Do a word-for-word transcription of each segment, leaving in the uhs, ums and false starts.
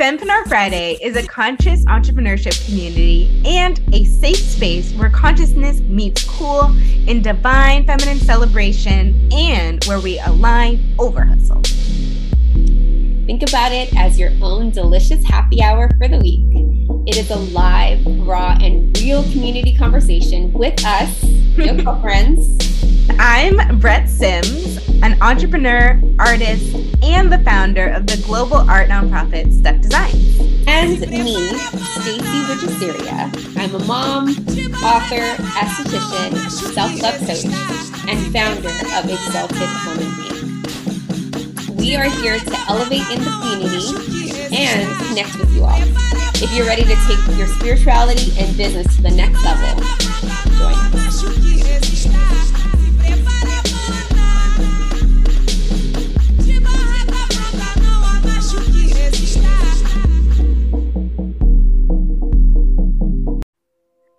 Fempreneur Friday is a conscious entrepreneurship community and a safe space where consciousness meets cool in divine feminine celebration and where we align over hustle. Think about it as your own delicious happy hour for the week. It is a live, raw, and real community conversation with us, your girlfriends. I'm Brett Sims, an entrepreneur, artist, and the founder of the global art nonprofit Stuk Designs. And me, Stacy Richeseria. I'm a mom, author, esthetician, self-love coach, and founder of EXALTHER dot com. We are here to elevate in the community and connect with you all. If you're ready to take your spirituality and business to the next level, join us.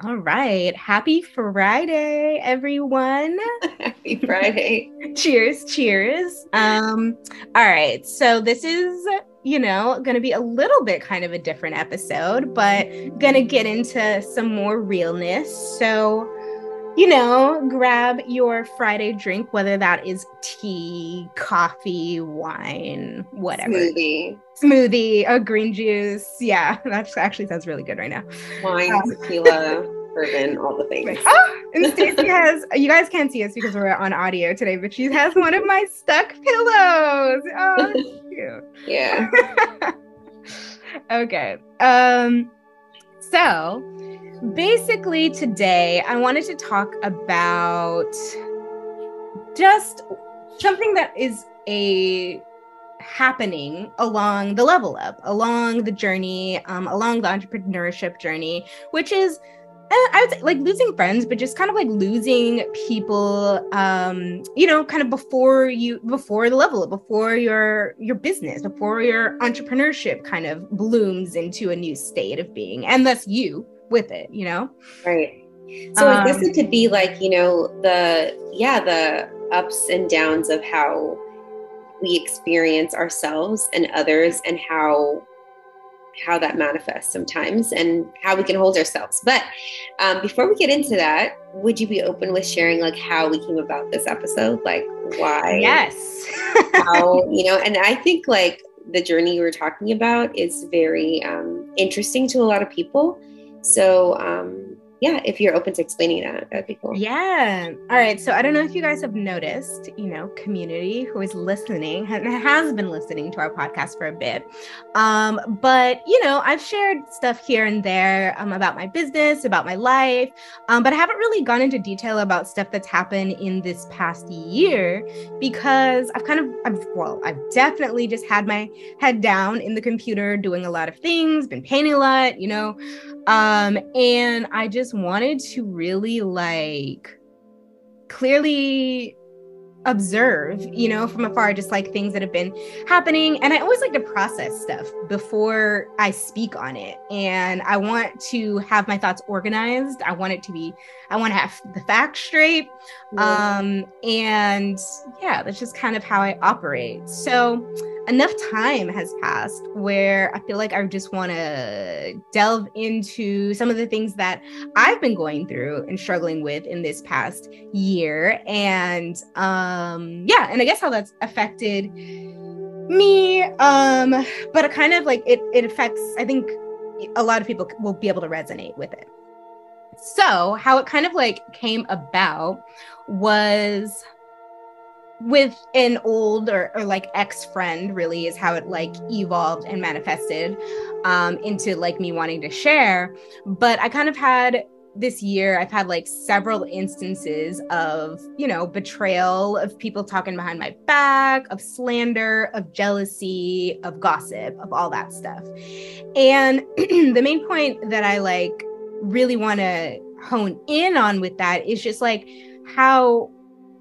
All right. Happy Friday, everyone. Happy Friday. Cheers. Cheers. Um, all right. So this is, you know, going to be a little bit kind of a different episode, but going to get into some more realness. So, you know, grab your Friday drink, whether that is tea, coffee, wine, whatever. Smoothie. Smoothie or green juice. Yeah, that actually sounds really good right now. Wine, um, tequila. Urban, all the things. Oh, and Stacey has, you guys can't see us because we're on audio today, but she has one of my Stuk pillows. Oh, cute. Yeah. Okay. Um, so basically today I wanted to talk about just something that is a happening along the level up, along the journey, um, along the entrepreneurship journey, which is, I would say, like, losing friends, but just kind of like losing people, um, you know, kind of before you, before the level, before your, your business, before your entrepreneurship kind of blooms into a new state of being, and thus you with it, you know? Right. So um, I guess it could be like, you know, the, yeah, the ups and downs of how we experience ourselves and others, and how how that manifests sometimes, and how we can hold ourselves. But um, before we get into that, would you be open with sharing like how we came about this episode? Like why? Yes. How, you know, and I think like the journey you were talking about is very um, interesting to a lot of people. So um, yeah, if you're open to explaining that, that'd be cool. Yeah. All right. So I don't know if you guys have noticed, you know, community who is listening and has been listening to our podcast for a bit. Um, but, you know, I've shared stuff here and there um, about my business, about my life, um, but I haven't really gone into detail about stuff that's happened in this past year, because I've kind of, I've, well, I've definitely just had my head down in the computer doing a lot of things, been painting a lot, you know, um, and I just wanted to really like clearly observe, you know, from afar, just like things that have been happening. And I always like to process stuff before I speak on it. And I want to have my thoughts organized. I want it to be, I want to have the facts straight. Yeah. Um, and yeah, that's just kind of how I operate. So enough time has passed where I feel like I just want to delve into some of the things that I've been going through and struggling with in this past year. And um, yeah, and I guess how that's affected me. Um, but it kind of like it, it affects, I think a lot of people will be able to resonate with it. So how it kind of like came about was with an old or, or like ex-friend, really, is how it like evolved and manifested um, into like me wanting to share. But I kind of had this year, I've had like several instances of, you know, betrayal, of people talking behind my back, of slander, of jealousy, of gossip, of all that stuff. And the main point that I like really want to hone in on with that is just like how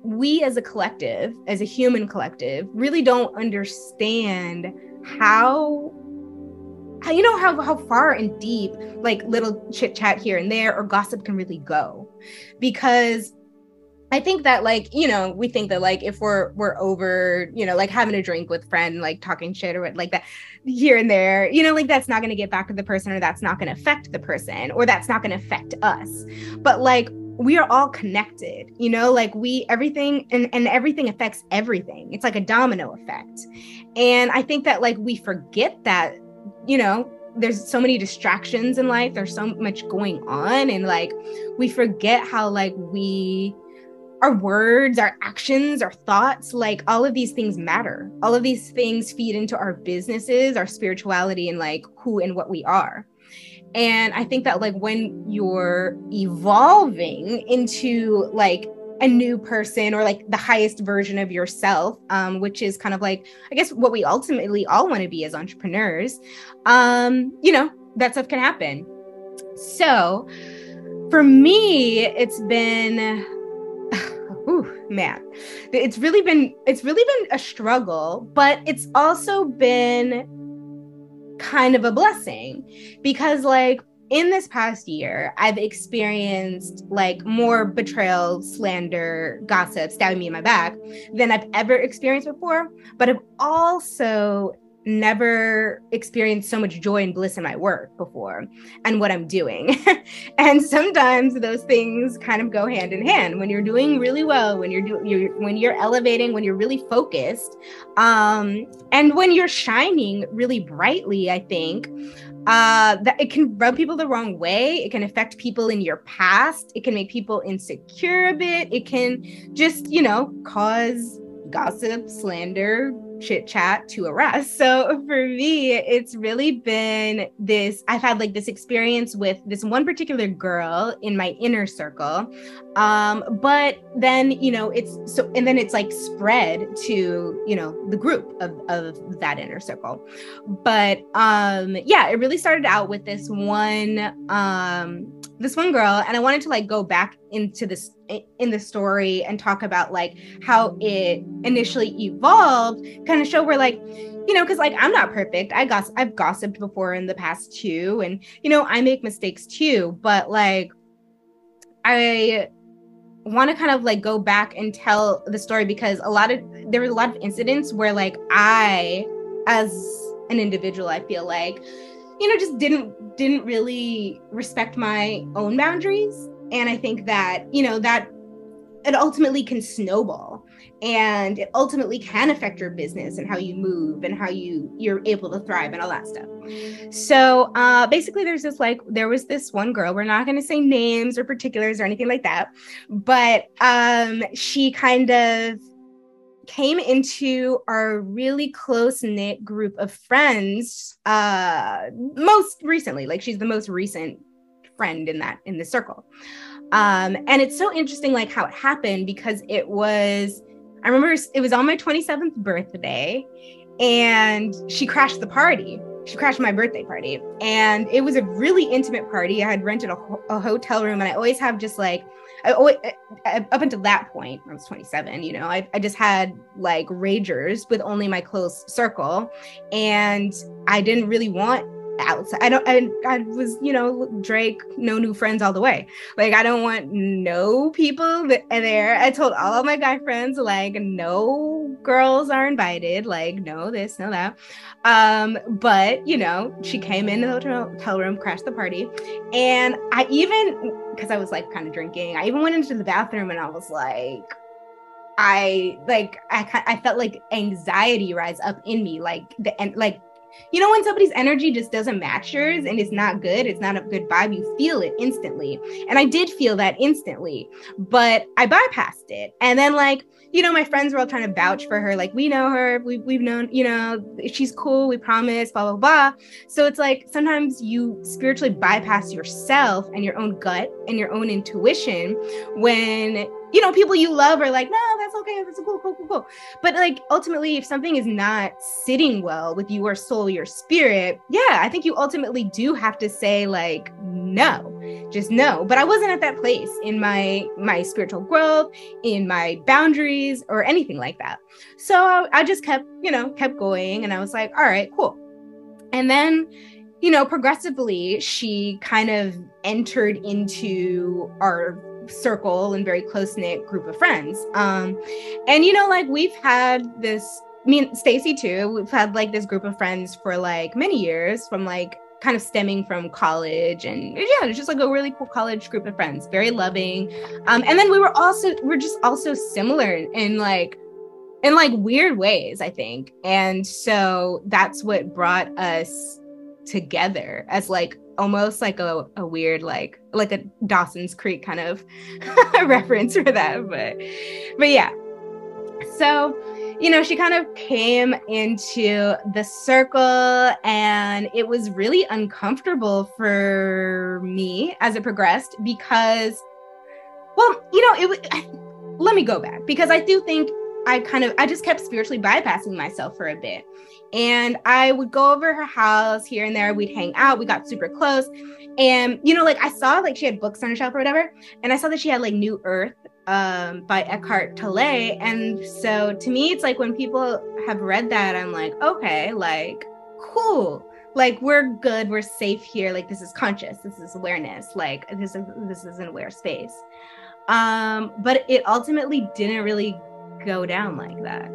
we as a collective, as a human collective, really don't understand how, how you know, how, how far and deep, like little chit chat here and there or gossip can really go. Because I think that, like, you know, we think that, like, if we're we're over, you know, like having a drink with friend, like talking shit or like that here and there, you know, like that's not going to get back to the person, or that's not going to affect the person, or that's not going to affect us. But like, we are all connected, you know, like we, everything and, and everything affects everything. It's like a domino effect. And I think that like we forget that, you know, there's so many distractions in life. There's so much going on. And like, we forget how like we, our words, our actions, our thoughts, like all of these things matter. All of these things feed into our businesses, our spirituality, and like who and what we are. And I think that like when you're evolving into like a new person, or like the highest version of yourself, um, which is kind of like, I guess what we ultimately all want to be as entrepreneurs, um, you know, that stuff can happen. So for me, it's been, ooh, man, it's really been, it's really been a struggle, but it's also been kind of a blessing, because like in this past year, I've experienced like more betrayal, slander, gossip, stabbing me in my back than I've ever experienced before. But I've also never experienced so much joy and bliss in my work before and what I'm doing. And sometimes those things kind of go hand in hand. When you're doing really well, when you're doing, you're, when you're elevating, when you're really focused, um, and when you're shining really brightly, I think uh, that it can rub people the wrong way. It can affect people in your past. It can make people insecure a bit. It can just, you know, cause gossip, slander, chit chat to arrest. So for me, it's really been this, I've had like this experience with this one particular girl in my inner circle. Um, but then, you know, it's so, and then it's like spread to, you know, the group of, of that inner circle. But um, yeah, it really started out with this one, um, this one girl. And I wanted to like go back into this, in the story, and talk about like how it initially evolved, kind of show where like, you know, because like I'm not perfect. I goss- I've gossiped before in the past too. And, you know, I make mistakes too. But like, I want to kind of like go back and tell the story, because a lot of, there were a lot of incidents where like I, as an individual, I feel like, you know, just didn't, didn't really respect my own boundaries. And I think that, you know, that it ultimately can snowball, and it ultimately can affect your business and how you move and how you, you're able to thrive and all that stuff. So uh, basically there's this, like, there was this one girl, we're not going to say names or particulars or anything like that, but um, she kind of came into our really close-knit group of friends uh, most recently, like she's the most recent friend in that, in the circle. Um, and it's so interesting, like how it happened, because it was, I remember it was on my twenty-seventh birthday, and she crashed the party. She crashed my birthday party. And it was a really intimate party. I had rented a, ho- a hotel room, and I always have just like, I always, up until that point, I was twenty-seven, you know, I, I just had like ragers with only my close circle. And I didn't really want outside. I don't, I, I was, you know, Drake, no new friends all the way. Like, I don't want no people there. I told all of my guy friends, like, no girls are invited, like, no this, no that. Um, but, you know, she came in the hotel room, crashed the party. And I even, because I was like kind of drinking, I even went into the bathroom, and I was like, I, like, I, I felt like anxiety rise up in me, like, the end, like, you know, when somebody's energy just doesn't match yours and it's not good, it's not a good vibe, you feel it instantly. And I did feel that instantly, but I bypassed it. And then like, you know, my friends were all trying to vouch for her. Like, we know her, we, we've known, you know, she's cool, we promise, blah, blah, blah. So it's like, sometimes you spiritually bypass yourself and your own gut and your own intuition when, you know, people you love are like, no, that's okay, that's cool, cool, cool, cool. But like, ultimately, if something is not sitting well with your soul, your spirit, yeah, I think you ultimately do have to say like, no, just no. But I wasn't at that place in my, my spiritual growth, in my boundaries, or anything like that. So I, I just kept, you know, kept going. And I was like, all right, cool. And then, you know, progressively, she kind of entered into our circle and very close-knit group of friends. Um, and, you know, like we've had this, me and Stacy too, we've had like this group of friends for like many years, from like kind of stemming from college. And yeah, it's just like a really cool college group of friends, very loving. Um, and then we were also, we're just also similar in, in like, in like weird ways, I think. And so that's what brought us together as like, almost like a, a weird, like, like a Dawson's Creek kind of reference for that. But, but yeah. So, you know, she kind of came into the circle, and it was really uncomfortable for me as it progressed because, well, you know, it was, I, let me go back because I do think I kind of, I just kept spiritually bypassing myself for a bit. And I would go over her house here and there. We'd hang out. We got super close. And, you know, like I saw like she had books on her shelf or whatever. And I saw that she had like New Earth um, by Eckhart Tolle. And so to me, it's like when people have read that, I'm like, okay, like, cool. Like, we're good. We're safe here. Like, this is conscious. This is awareness. Like, this is, this is an aware space. Um, but it ultimately didn't really go down like that.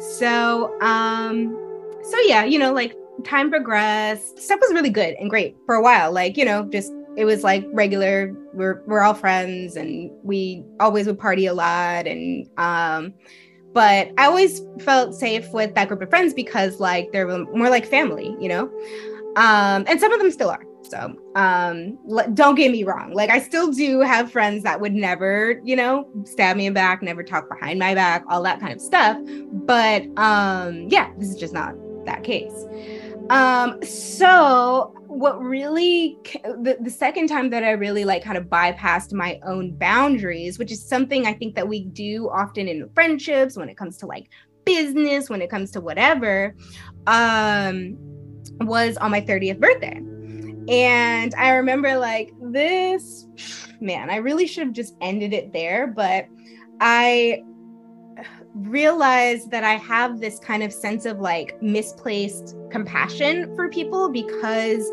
So, um... So yeah, you know, like time progressed, stuff was really good and great for a while. Like, you know, just, it was like regular, we're, we're all friends and we always would party a lot. And, um, but I always felt safe with that group of friends because like, they're more like family, you know? Um, and some of them still are. So, um, l- don't get me wrong. Like I still do have friends that would never, you know, stab me in the back, never talk behind my back, all that kind of stuff. But, um, yeah, this is just not that case. Um, so what really, the, the second time that I really like kind of bypassed my own boundaries, which is something I think that we do often in friendships, when it comes to like business, when it comes to whatever, um, was on my thirtieth birthday. And I remember like this, man, I really should have just ended it there, but I realize that I have this kind of sense of like misplaced compassion for people because,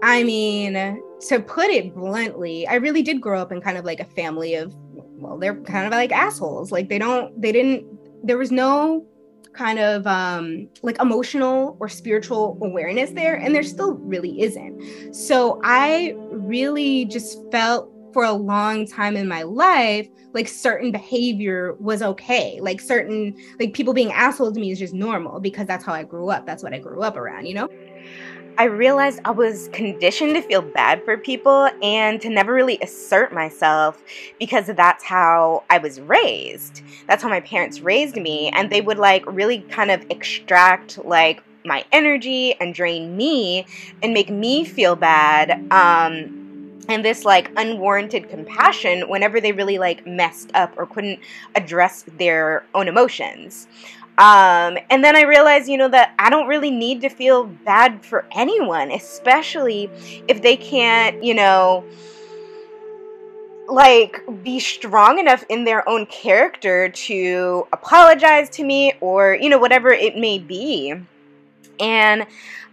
I mean, to put it bluntly, I really did grow up in kind of like a family of, well, they're kind of like assholes. Like they don't, they didn't, there was no kind of um, like emotional or spiritual awareness there. And there still really isn't. So I really just felt for a long time in my life, like certain behavior was okay. Like certain, like people being assholes to me is just normal because that's how I grew up. That's what I grew up around, you know? I realized I was conditioned to feel bad for people and to never really assert myself because that's how I was raised. That's how my parents raised me. And they would like really kind of extract like my energy and drain me and make me feel bad. Um, And this like unwarranted compassion whenever they really like messed up or couldn't address their own emotions. Um, and then I realized, you know, that I don't really need to feel bad for anyone, especially if they can't, you know, like be strong enough in their own character to apologize to me or, you know, whatever it may be. And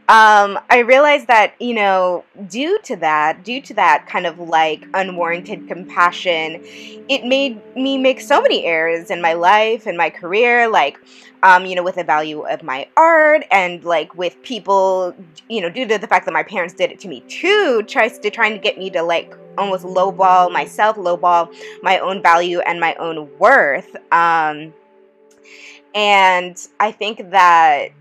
Um, I realized that, you know, due to that, due to that kind of like unwarranted compassion, it made me make so many errors in my life and my career, like, um, you know, with the value of my art and like with people, you know, due to the fact that my parents did it to me too, tries to trying to get me to like almost lowball myself, lowball my own value and my own worth. Um, and I think that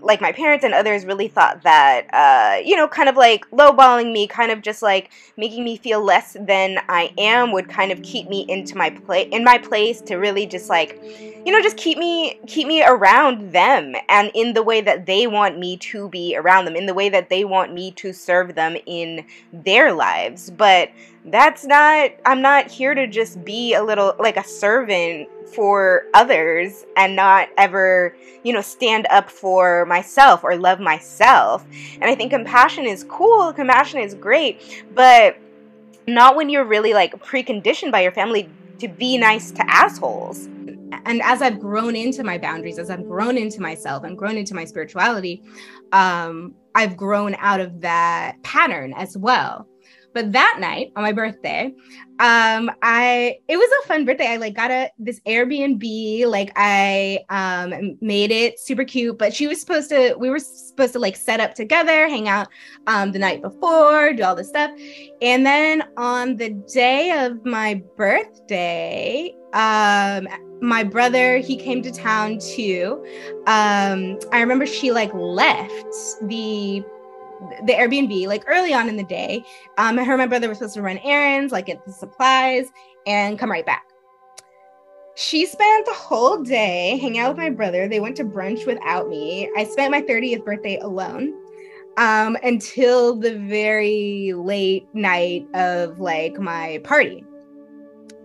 like my parents and others really thought that, uh, you know, kind of like lowballing me, kind of just like making me feel less than I am would kind of keep me into my place, in my place to really just like, you know, just keep me, keep me around them and in the way that they want me to be around them, in the way that they want me to serve them in their lives. But that's not, I'm not here to just be a little, like a servant for others and not ever, you know, stand up for myself or love myself. And I think compassion is cool, compassion is great, but not when you're really like preconditioned by your family to be nice to assholes. And as I've grown into my boundaries, as I've grown into myself and grown into my spirituality, um, I've grown out of that pattern as well. But that night on my birthday, um, I it was a fun birthday. I like got a this Airbnb, like I um, made it super cute. But she was supposed to, we were supposed to like set up together, hang out um, the night before, do all this stuff. And then on the day of my birthday, um, my brother, he came to town too. Um, I remember she like left the the Airbnb like early on in the day. Um, her and my brother were supposed to run errands, like get the supplies and come right back. She spent the whole day hanging out with my brother. They went to brunch without me. I spent my thirtieth birthday alone um, until the very late night of like my party.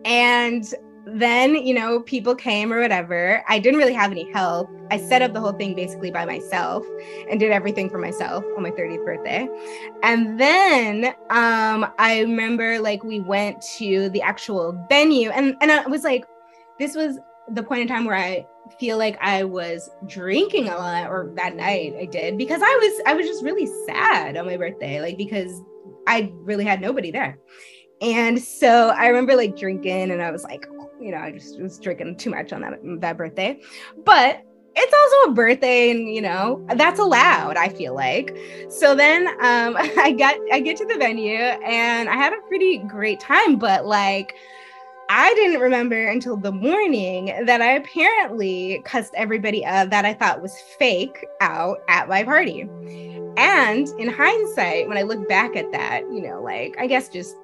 And then, you know, people came or whatever. I didn't really have any help. I set up the whole thing basically by myself and did everything for myself on my thirtieth birthday. And then um, I remember like we went to the actual venue and, and I was like, this was the point in time where I feel like I was drinking a lot, or that night I did, because I was, I was just really sad on my birthday, like because I really had nobody there. And so I remember like drinking and I was like, you know, I just was drinking too much on that, that birthday, but it's also a birthday and, you know, that's allowed, I feel like. So then um, I got, I get to the venue and I had a pretty great time, but like, I didn't remember until the morning that I apparently cussed everybody uh, that I thought was fake out at my party. And in hindsight, when I look back at that, you know, like, I guess just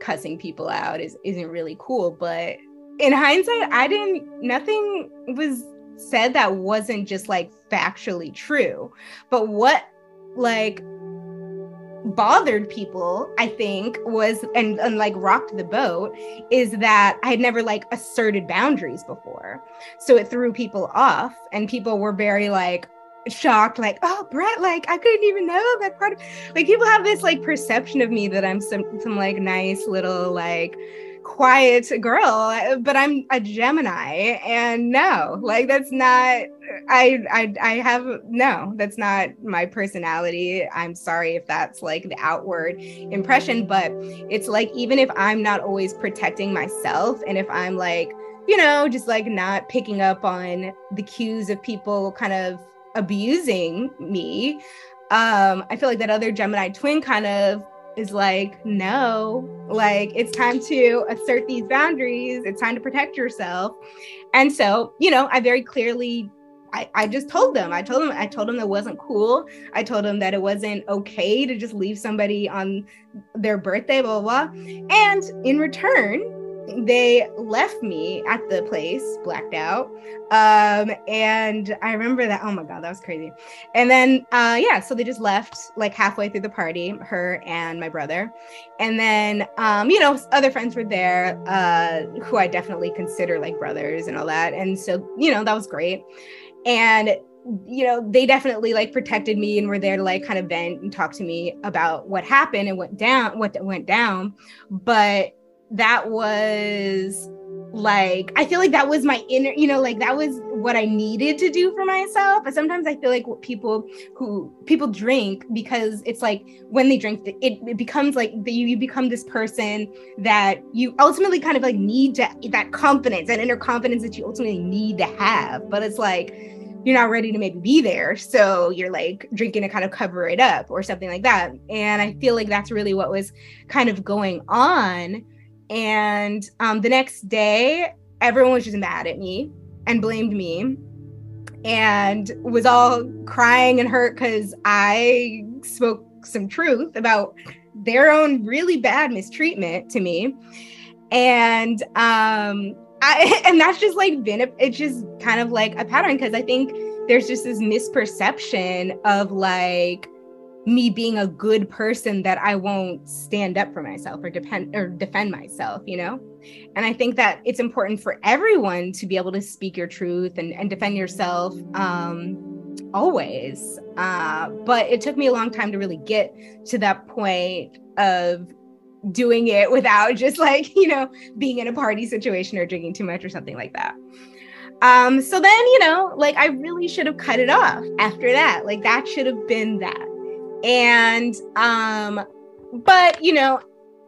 cussing people out is, isn't really cool, but in hindsight, I didn't, nothing was said that wasn't just like factually true. But what like bothered people, I think, was, and, and like rocked the boat, is that I had never like asserted boundaries before. So it threw people off and people were very like shocked, like, oh, Brett, like I couldn't even know that part of, like people have this like perception of me that I'm some, some like nice little like quiet girl, but I'm a Gemini, and no, like that's not, I, I, I have, no, that's not my personality. I'm sorry if that's like the outward impression, but it's like, even if I'm not always protecting myself, and if I'm like, you know, just like not picking up on the cues of people kind of abusing me, um, I feel like that other Gemini twin kind of is like, no, like it's time to assert these boundaries. It's time to protect yourself. And so, you know, I very clearly, I, I just told them, I told them, I told them that wasn't cool. I told them that it wasn't okay to just leave somebody on their birthday, blah, blah, blah. And in return, they left me at the place, blacked out. Um, and I remember that, oh my God, that was crazy. And then, uh, yeah, so they just left like halfway through the party, her and my brother. And then, um, you know, other friends were there, uh, who I definitely consider like brothers and all that. And so, you know, that was great. And, you know, they definitely like protected me and were there to like kind of vent and talk to me about what happened and went down, what went down. But that was like, I feel like that was my inner, you know, like that was what I needed to do for myself. But sometimes I feel like what people who people drink, because it's like when they drink, it, it becomes like the, you become this person that you ultimately kind of like need to, that confidence, that inner confidence that you ultimately need to have. But it's like, you're not ready to maybe be there. So you're like drinking to kind of cover it up or something like that. And I feel like that's really what was kind of going on. And um, the next day, everyone was just mad at me and blamed me and was all crying and hurt because I spoke some truth about their own really bad mistreatment to me. And um, I, and that's just like been, a, it's just kind of like a pattern, because I think there's just this misperception of like, me being a good person, that I won't stand up for myself or depend or defend myself, you know? And I think that it's important for everyone to be able to speak your truth and, and defend yourself um, always. Uh, but it took me a long time to really get to that point of doing it without just like, you know, being in a party situation or drinking too much or something like that. Um, so then, you know, like I really should have cut it off after that. Like that should have been that. And, um, but, you know,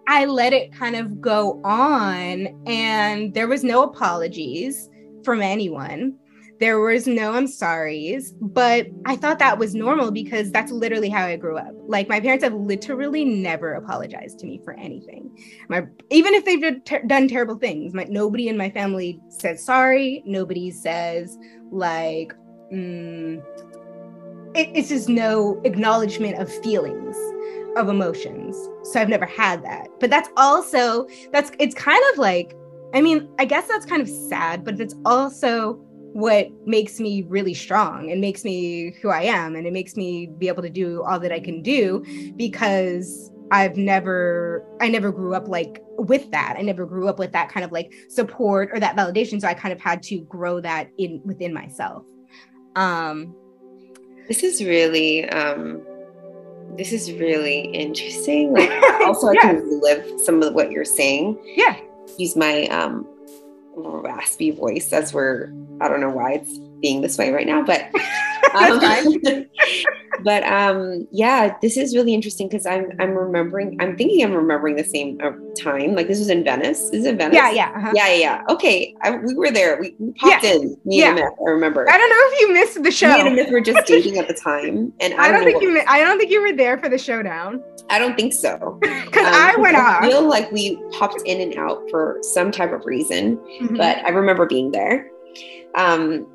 I let it kind of go on, and there was no apologies from anyone. There was no I'm sorry's, but I thought that was normal because that's literally how I grew up. Like, my parents have literally never apologized to me for anything. My, even if they've did ter- done terrible things, my, nobody in my family says sorry. Nobody says like, mm, it, it's just no acknowledgement of feelings, of emotions. So I've never had that. But that's also, that's, it's kind of like, I mean, I guess that's kind of sad, but it's also what makes me really strong and makes me who I am. And it makes me be able to do all that I can do, because I've never, I never grew up like with that. I never grew up with that kind of like support or that validation. So I kind of had to grow that in within myself. Um, this is really, um, this is really interesting. Like, also, yeah. I can live some of what you're saying. Yeah. Use my, um, raspy voice as we're, I don't know why it's being this way right now, but um, but um yeah, this is really interesting because I'm I'm remembering I'm thinking I'm remembering the same time. Like, this was in Venice. Is it Venice? Yeah, yeah, uh-huh. yeah, yeah. Okay, I, we were there. We, we popped yeah. in. Me yeah. and Myth, I remember. I don't know if you missed the show. Me and Myth were just dating at the time, and I, I don't, don't think you. Mi- I don't think you were there for the showdown. I don't think so. Because um, I went I off. I feel like we popped in and out for some type of reason, mm-hmm. but I remember being there. Um,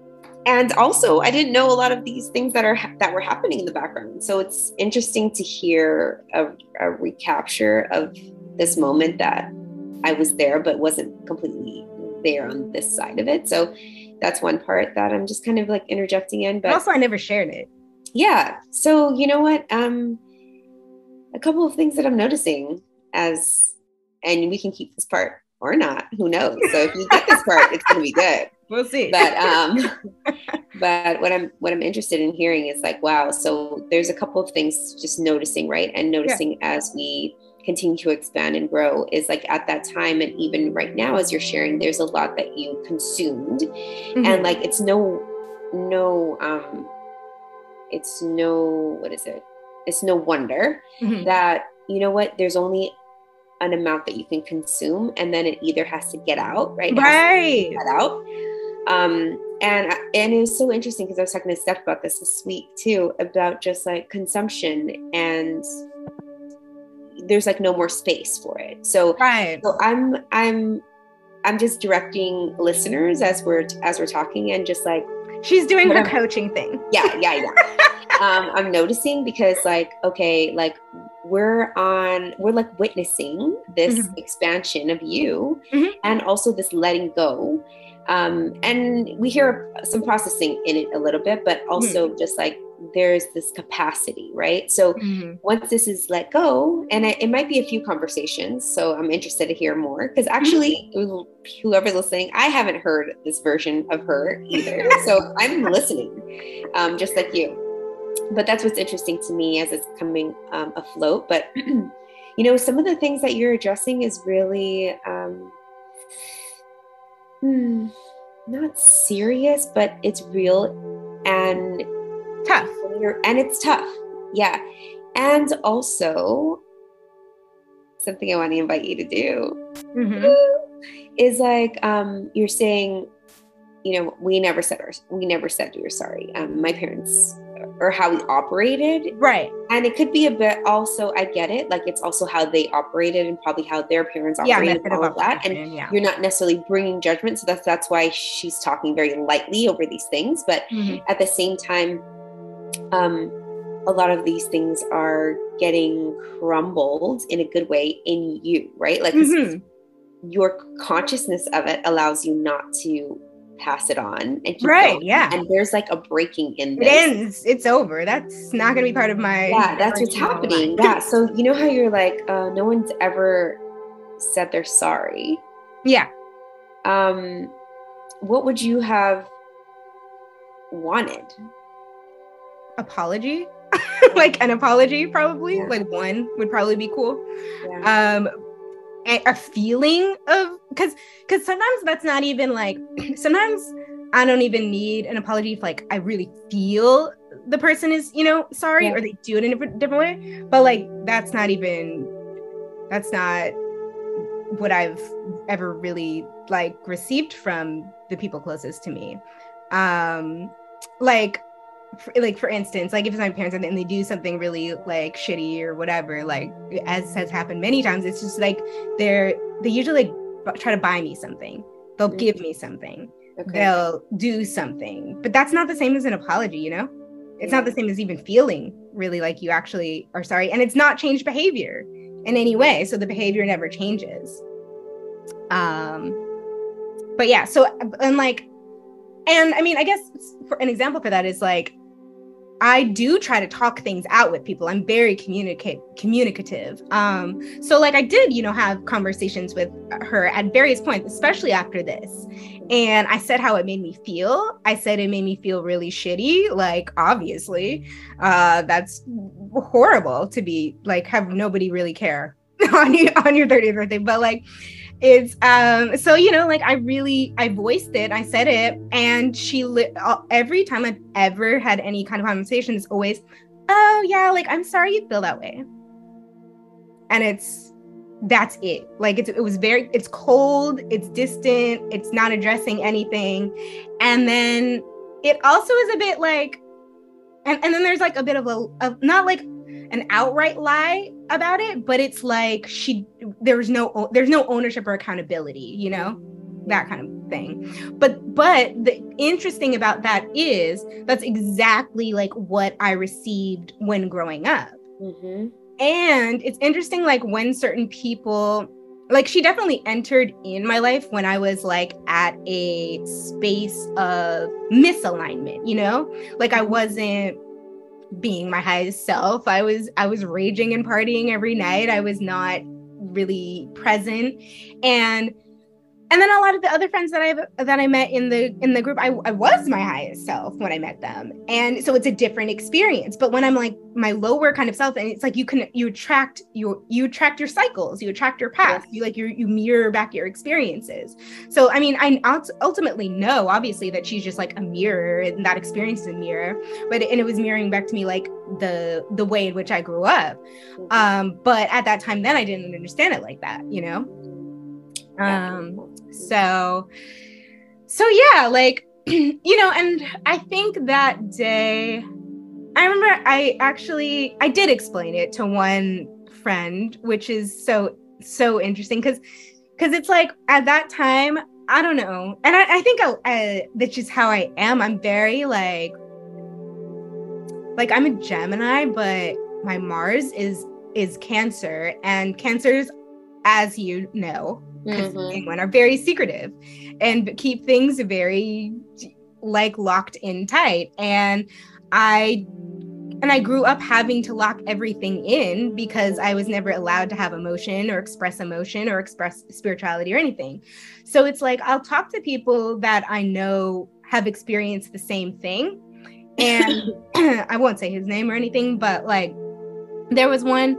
and also, I didn't know a lot of these things that are that were happening in the background. So it's interesting to hear a, a recapture of this moment that I was there, but wasn't completely there on this side of it. So that's one part that I'm just kind of like interjecting in. But also, I never shared it. Yeah. So you know what? Um, a couple of things that I'm noticing as, and we can keep this part or not, who knows? So if you get this part, it's going to be good. We'll see. But um, but what I'm what I'm interested in hearing is like, wow. So there's a couple of things just noticing, right? And noticing yeah. as we continue to expand and grow is like at that time, and even right now as you're sharing, there's a lot that you consumed, mm-hmm. and like it's no, no, um, it's no, what is it? It's no wonder mm-hmm. that, you know what? There's only an amount that you can consume, and then it either has to get out, right? Right. Get out. Um, and, and it was so interesting because I was talking to Steph about this this week too, about just like consumption, and there's like no more space for it. So, right. so I'm, I'm, I'm just directing listeners as we're, as we're talking, and just like, she's doing her I'm, coaching thing. Yeah. Yeah. Yeah. um, I'm noticing because like, okay, like we're on, we're like witnessing this mm-hmm. expansion of you mm-hmm. and also this letting go. Um, and we hear some processing in it a little bit, but also mm-hmm. just like there's this capacity, right? So mm-hmm. once this is let go, and it, it might be a few conversations, so I'm interested to hear more, because actually mm-hmm. whoever's listening, I haven't heard this version of her either. So I'm listening, um, just like you. But that's what's interesting to me as it's coming um, afloat. But, you know, some of the things that you're addressing is really... Um, Hmm, not serious, but it's real and tough. And it's tough. Yeah. And also, something I want to invite you to do mm-hmm. is like, um, you're saying, you know, we never said our, we never said we were sorry. Um, my parents, or how we operated. Right. And it could be a bit also, I get it. Like, it's also how they operated and probably how their parents operated, yeah, and all of that. And yeah. you're not necessarily bringing judgment. So that's, that's why she's talking very lightly over these things. But mm-hmm. at the same time, um, a lot of these things are getting crumbled in a good way in you, right? Like mm-hmm. your consciousness of it allows you not to pass it on and keep right going. Yeah, and there's like a breaking in this. It ends, it's over. That's not gonna be part of my yeah that's what's happening. Yeah, so you know how you're like, uh no one's ever said they're sorry. Yeah. Um what would you have wanted? Apology. Like an apology, probably. Yeah. Like one would probably be cool. Yeah. um a feeling of, because because sometimes that's not even like, sometimes I don't even need an apology if like I really feel the person is, you know, sorry. Yeah. Or they do it in a different way, but like that's not even, that's not what I've ever really like received from the people closest to me. Um, like, for, like for instance, like if it's my parents and they do something really like shitty or whatever, like as has happened many times, it's just like they're they usually like b- try to buy me something. They'll mm-hmm. give me something. Okay. They'll do something, but that's not the same as an apology, you know? It's yeah. not the same as even feeling really like you actually are sorry, and it's not changed behavior in any way, so the behavior never changes. Um, but yeah, so and like, and I mean, I guess for an example for that is like, I do try to talk things out with people. I'm very communicate communicative. Um, so like I did, you know, have conversations with her at various points, especially after this. And I said how it made me feel. I said it made me feel really shitty. Like, obviously, uh, that's horrible to be like, have nobody really care on you, on your thirtieth birthday. But like, it's, um, so, you know, like I really, I voiced it, I said it, and she, li- every time I've ever had any kind of conversation, it's always, oh yeah, like, I'm sorry you feel that way. And it's, that's it. Like, it's, it was very, it's cold, it's distant, it's not addressing anything. And then it also is a bit like, and, and then there's like a bit of a, of not like an outright lie about it, but it's like she there was no there's no ownership or accountability, you know, that kind of thing. But but the interesting about that is that's exactly like what I received when growing up. Mm-hmm. And it's interesting, like when certain people, like she definitely entered in my life when I was like at a space of misalignment, you know, like I wasn't being my highest self. I was I was raging and partying every night. I was not really present. And and then a lot of the other friends that I that I met in the in the group, I, I was my highest self when I met them. And so it's a different experience. But when I'm like my lower kind of self, and it's like you can you attract your you attract your cycles, you attract your past, yes. you like you you mirror back your experiences. So I mean, I ultimately know obviously that she's just like a mirror, and that experience is a mirror. But and it was mirroring back to me like the the way in which I grew up. Um, but at that time, then I didn't understand it like that, you know. Um, so, so yeah, like, you know, and I think that day, I remember I actually, I did explain it to one friend, which is so, so interesting. Cause, cause it's like at that time, I don't know. And I, I think I, I, that's just how I am. I'm very like, like I'm a Gemini, but my Mars is, is Cancer, and Cancers, as you know, Mm-hmm. are very secretive and keep things very like locked in tight, and I and I grew up having to lock everything in because I was never allowed to have emotion or express emotion or express spirituality or anything. So it's like I'll talk to people that I know have experienced the same thing, and I won't say his name or anything, but like there was one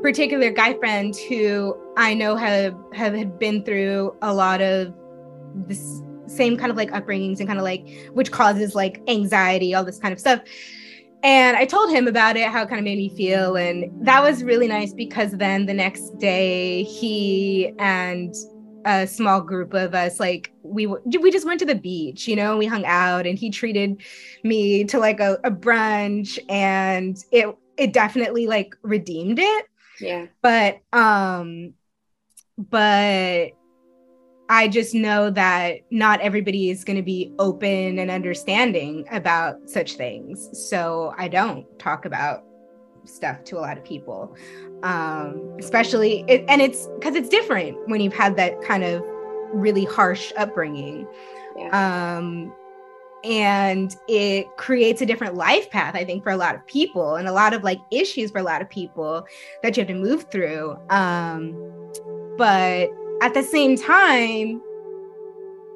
particular guy friend who I know have have had been through a lot of this same kind of like upbringings and kind of like which causes like anxiety, all this kind of stuff. And I told him about it, how it kind of made me feel, and that was really nice because then the next day he and a small group of us, like we we just went to the beach, you know, and we hung out, and he treated me to like a, a brunch, and it it definitely like redeemed it. Yeah. But, um, but I just know that not everybody is going to be open and understanding about such things. So I don't talk about stuff to a lot of people, um, especially, it, and it's because it's different when you've had that kind of really harsh upbringing. Yeah. Um, and it creates a different life path, I think, for a lot of people, and a lot of like issues for a lot of people that you have to move through. Um, but at the same time,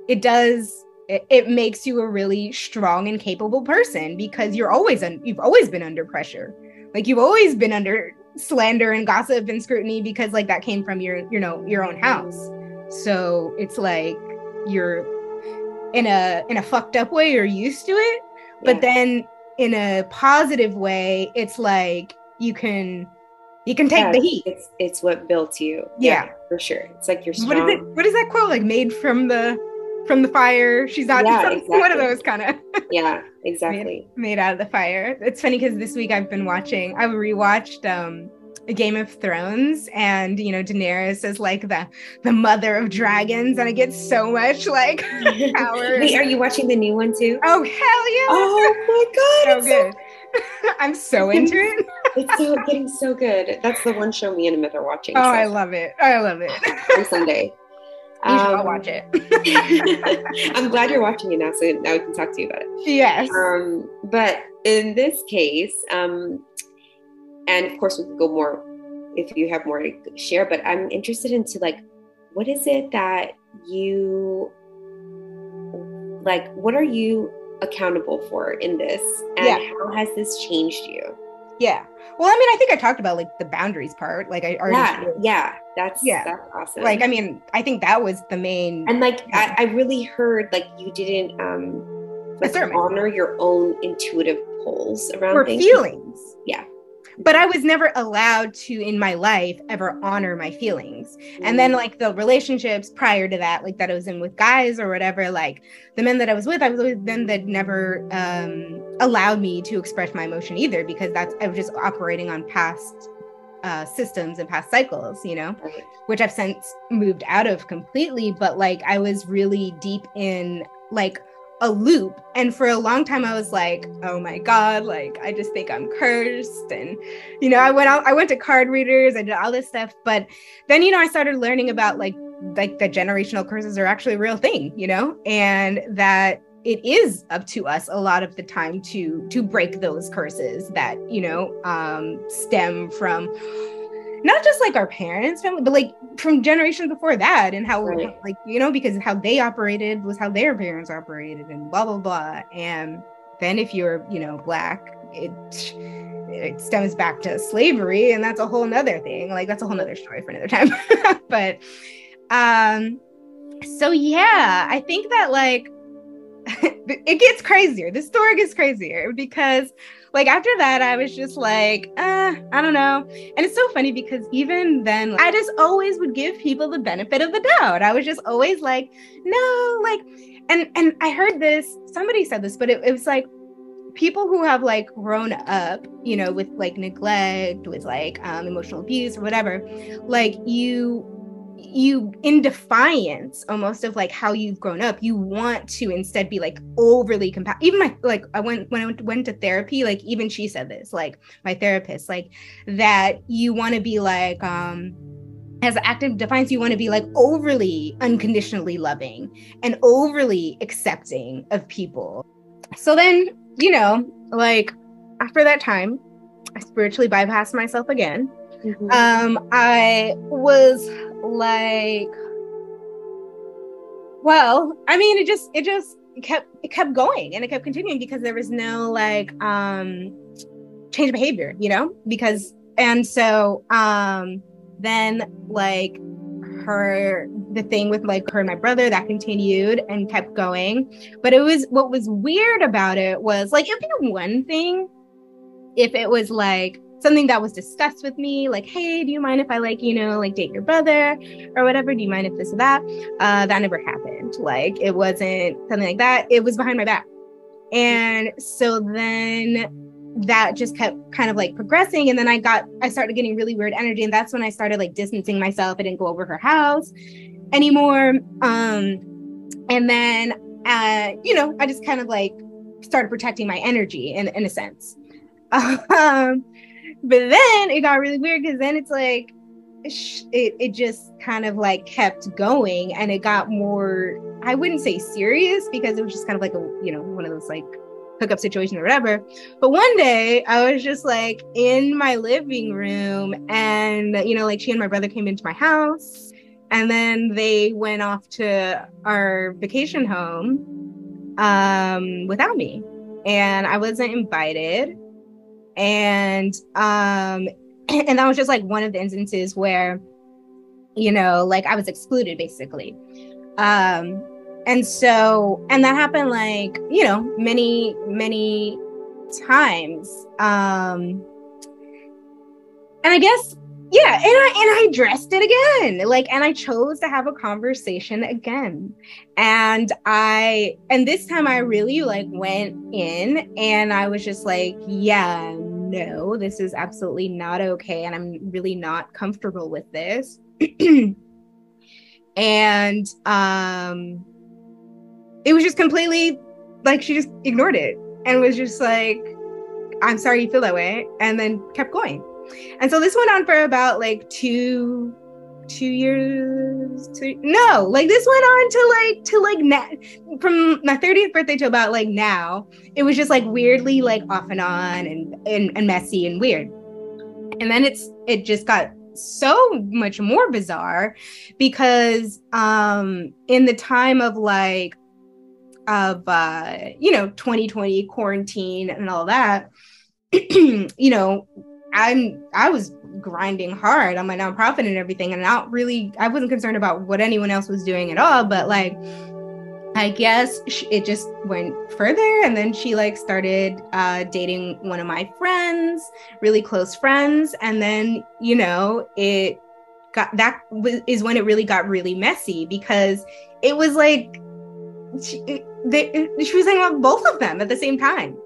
it does, it, it makes you a really strong and capable person because you're always, un- you've always been under pressure. Like you've always been under slander and gossip and scrutiny because like that came from your, you know, your own house. So it's like you're, in a in a fucked up way you're used to it, but yeah. then in a positive way it's like you can You can take yeah, the heat. It's it's what built you. Yeah. yeah, for sure. It's like you're strong. What is it? What is that quote like? Made from the from the fire. She's not yeah, exactly. One of those kind of. Yeah, exactly. Made, made out of the fire. It's funny because this week I've been watching. I rewatched um, a Game of Thrones, and you know Daenerys is like the the mother of dragons, and I get so much like power. Wait, are you watching the new one too? Oh hell yeah! Oh my god, so it's good. So- I'm so into it. It's so getting so good. That's the one show me and Amit are watching. Oh, so. I love it. I love it. Every Sunday. You um, should all watch it. I'm glad you're watching it now, so now we can talk to you about it. Yes. Um, but in this case, um, and of course we could go more if you have more to share, but I'm interested into like, what is it that you, like, what are you accountable for in this, and yeah. how has this changed you? Yeah. Well, I mean, I think I talked about like the boundaries part. Like I already. Yeah. yeah that's yeah. That's awesome. Like, I mean, I think that was the main. And like, I, I really heard like you didn't um like, honor your own intuitive pulls around or things. Feelings. Yeah. But I was never allowed to, in my life, ever honor my feelings. Mm-hmm. And then like the relationships prior to that, like that I was in with guys or whatever, like the men that I was with, I was with men that never um, allowed me to express my emotion either, because that's, I was just operating on past uh, systems and past cycles, you know, right. Which I've since moved out of completely. But like, I was really deep in like a loop. And for a long time I was like, oh my God, like, I just think I'm cursed. And, you know, I went out, I went to card readers, I did all this stuff. But then, you know, I started learning about like, like the generational curses are actually a real thing, you know, and that it is up to us a lot of the time to, to break those curses that, you know, um, stem from not just like our parents' family, but like from generations before that, and how right. like, you know, because how they operated was how their parents operated and blah, blah, blah. And then if you're, you know, Black, it, it stems back to slavery, and that's a whole nother thing. Like that's a whole nother story for another time. But, um, so yeah, I think that like, it gets crazier. The story gets crazier because like after that, I was just like, uh, I don't know. And it's so funny because even then, like, I just always would give people the benefit of the doubt. I was just always like, no, like, and and I heard this, somebody said this, but it, it was like people who have like grown up, you know, with like neglect, with like um, emotional abuse or whatever, like you... you in defiance almost of like how you've grown up, you want to instead be like overly compa- even my like I went when I went, went to therapy, like even she said this, like my therapist, like that you want to be like um as an act of defiance, you want to be like overly unconditionally loving and overly accepting of people. So then, you know, like after that time I spiritually bypassed myself again. Mm-hmm. um I was like, well, I mean, it just, it just kept, it kept going and it kept continuing because there was no like, um, change of behavior, you know, because, and so, um, then like her, the thing with like her and my brother that continued and kept going. But it was, what was weird about it was like, it'd be one thing if it was like something that was discussed with me, like, hey, do you mind if I like, you know, like date your brother or whatever? Do you mind if this or that? Uh, that never happened. Like, it wasn't something like that. It was behind my back. And so then that just kept kind of like progressing. And then I got, I started getting really weird energy. And that's when I started like distancing myself. I didn't go over her house anymore. Um, and then, uh, you know, I just kind of like started protecting my energy in, in a sense. Um, But then it got really weird because then it's like, it it just kind of like kept going and it got more, I wouldn't say serious because it was just kind of like, a you know, one of those like hookup situations or whatever. But one day I was just like in my living room and, you know, like she and my brother came into my house and then they went off to our vacation home um, without me. And I wasn't invited. And, um, and that was just like one of the instances where, you know, like I was excluded basically. Um, and so, and that happened like, you know, many, many times. Um, And I guess, yeah, and I and I dressed it again, like, and I chose to have a conversation again. And I, and this time I really like went in and I was just like, yeah, no, this is absolutely not okay. And I'm really not comfortable with this. And um, it was just completely like, she just ignored it and was just like, I'm sorry you feel that way. And then kept going. And so this went on for about like two, two years. Two, no, like this went on to like, to like na- from my thirtieth birthday to about like now, it was just like weirdly like off and on and, and, and messy and weird. And then it's, it just got so much more bizarre because um, in the time of like, of, uh, you know, twenty twenty quarantine and all that, you know, I'm, I was grinding hard on my nonprofit and everything, and not really, I wasn't concerned about what anyone else was doing at all, but like, I guess it just went further. And then she like started uh, dating one of my friends, really close friends. And then, you know, it got, that is when it really got really messy because it was like, she, they, she was hanging out with both of them at the same time.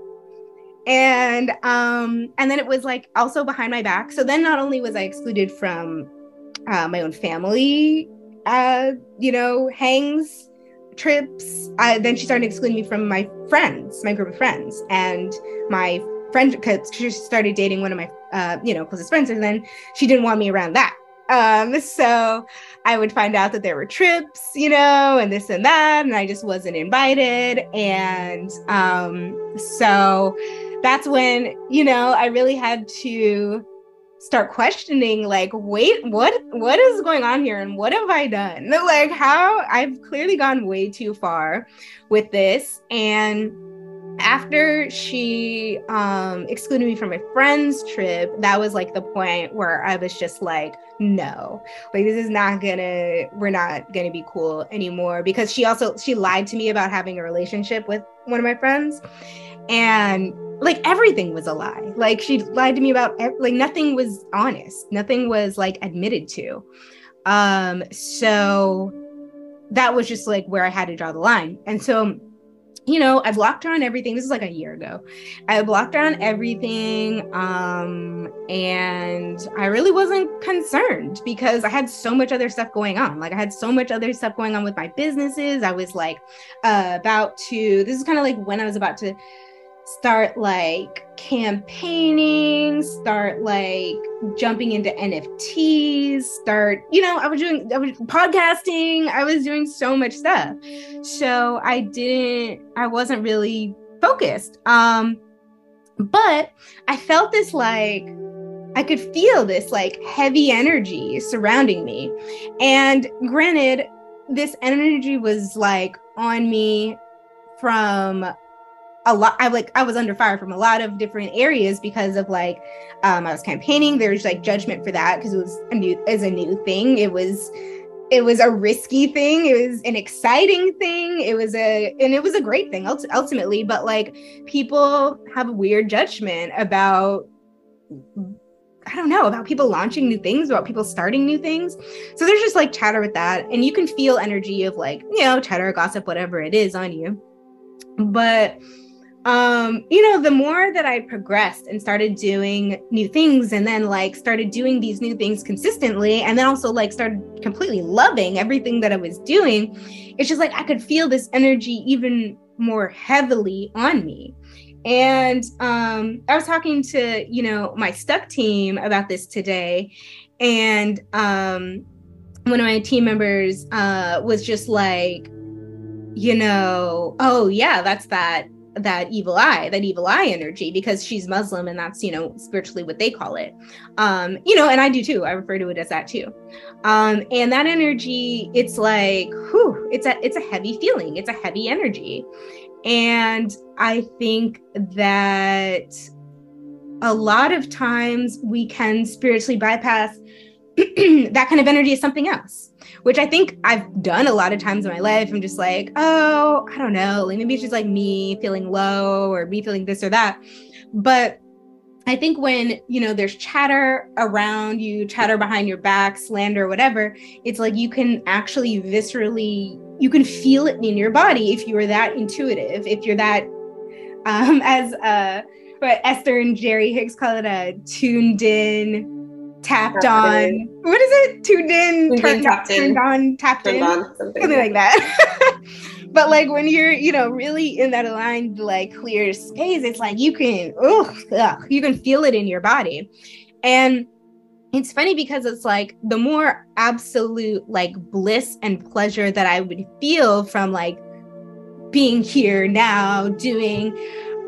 And um, and then it was like also behind my back. So then not only was I excluded from uh, my own family, uh, you know, hangs, trips, I, then she started excluding me from my friends, my group of friends, and my friend, because she started dating one of my, uh, you know, closest friends, and then she didn't want me around that. Um, so I would find out that there were trips, you know, and this and that, and I just wasn't invited. And um, so that's when, you know, I really had to start questioning, like, wait, what, what is going on here? And what have I done? Like, how I've clearly gone way too far with this. And after she um, excluded me from my friend's trip, that was like the point where I was just like, no, like, this is not gonna, we're not gonna be cool anymore. Because she also, she lied to me about having a relationship with one of my friends. And like, everything was a lie. Like, she lied to me about, like, nothing was honest. Nothing was like admitted to. Um, so that was just like where I had to draw the line. And so, you know, I blocked her on everything. This is like a year ago. I blocked her on everything. Um, and I really wasn't concerned because I had so much other stuff going on. Like, I had so much other stuff going on with my businesses. I was like uh, about to, this is kind of like when I was about to start like campaigning, start like jumping into N F Ts, start, you know, I was doing I was podcasting, I was doing so much stuff. So I didn't, I wasn't really focused. Um, but I felt this like, I could feel this like heavy energy surrounding me. And granted, this energy was like on me from a lot. I like I was under fire from a lot of different areas because of like um, I was campaigning. There's like judgment for that because it was a new as a new thing. It was it was a risky thing. It was an exciting thing. It was a and it was a great thing ultimately. But like people have a weird judgment about, I don't know, about people launching new things, about people starting new things. So there's just like chatter with that, and you can feel energy of like, you know, chatter, gossip, whatever it is on you. But Um, you know, the more that I progressed and started doing new things and then like started doing these new things consistently and then also like started completely loving everything that I was doing, it's just like I could feel this energy even more heavily on me. And um, I was talking to, you know, my Stuk team about this today. And um, one of my team members uh, was just like, you know, oh, yeah, that's that. that evil eye, that evil eye energy, because she's Muslim and that's, you know, spiritually what they call it. Um, you know, and I do too. I refer to it as that too. Um, and that energy, it's like, whew, it's a, it's a heavy feeling. It's a heavy energy. And I think that a lot of times we can spiritually bypass that kind of energy is something else, which I think I've done a lot of times in my life. I'm just like, oh, I don't know. Like maybe it's just like me feeling low or me feeling this or that. But I think when, you know, there's chatter around you, chatter behind your back, slander, whatever, it's like you can actually viscerally, you can feel it in your body if you are that intuitive, if you're that, um, as uh, what Esther and Jerry Hicks call it, a tuned in, tapped on, what is it? Tuned in, turned on, turned on, tapped in, something like that. But like when you're, you know, really in that aligned, like clear space, it's like you can, oh, you can feel it in your body. And it's funny because it's like the more absolute like bliss and pleasure that I would feel from like being here now doing,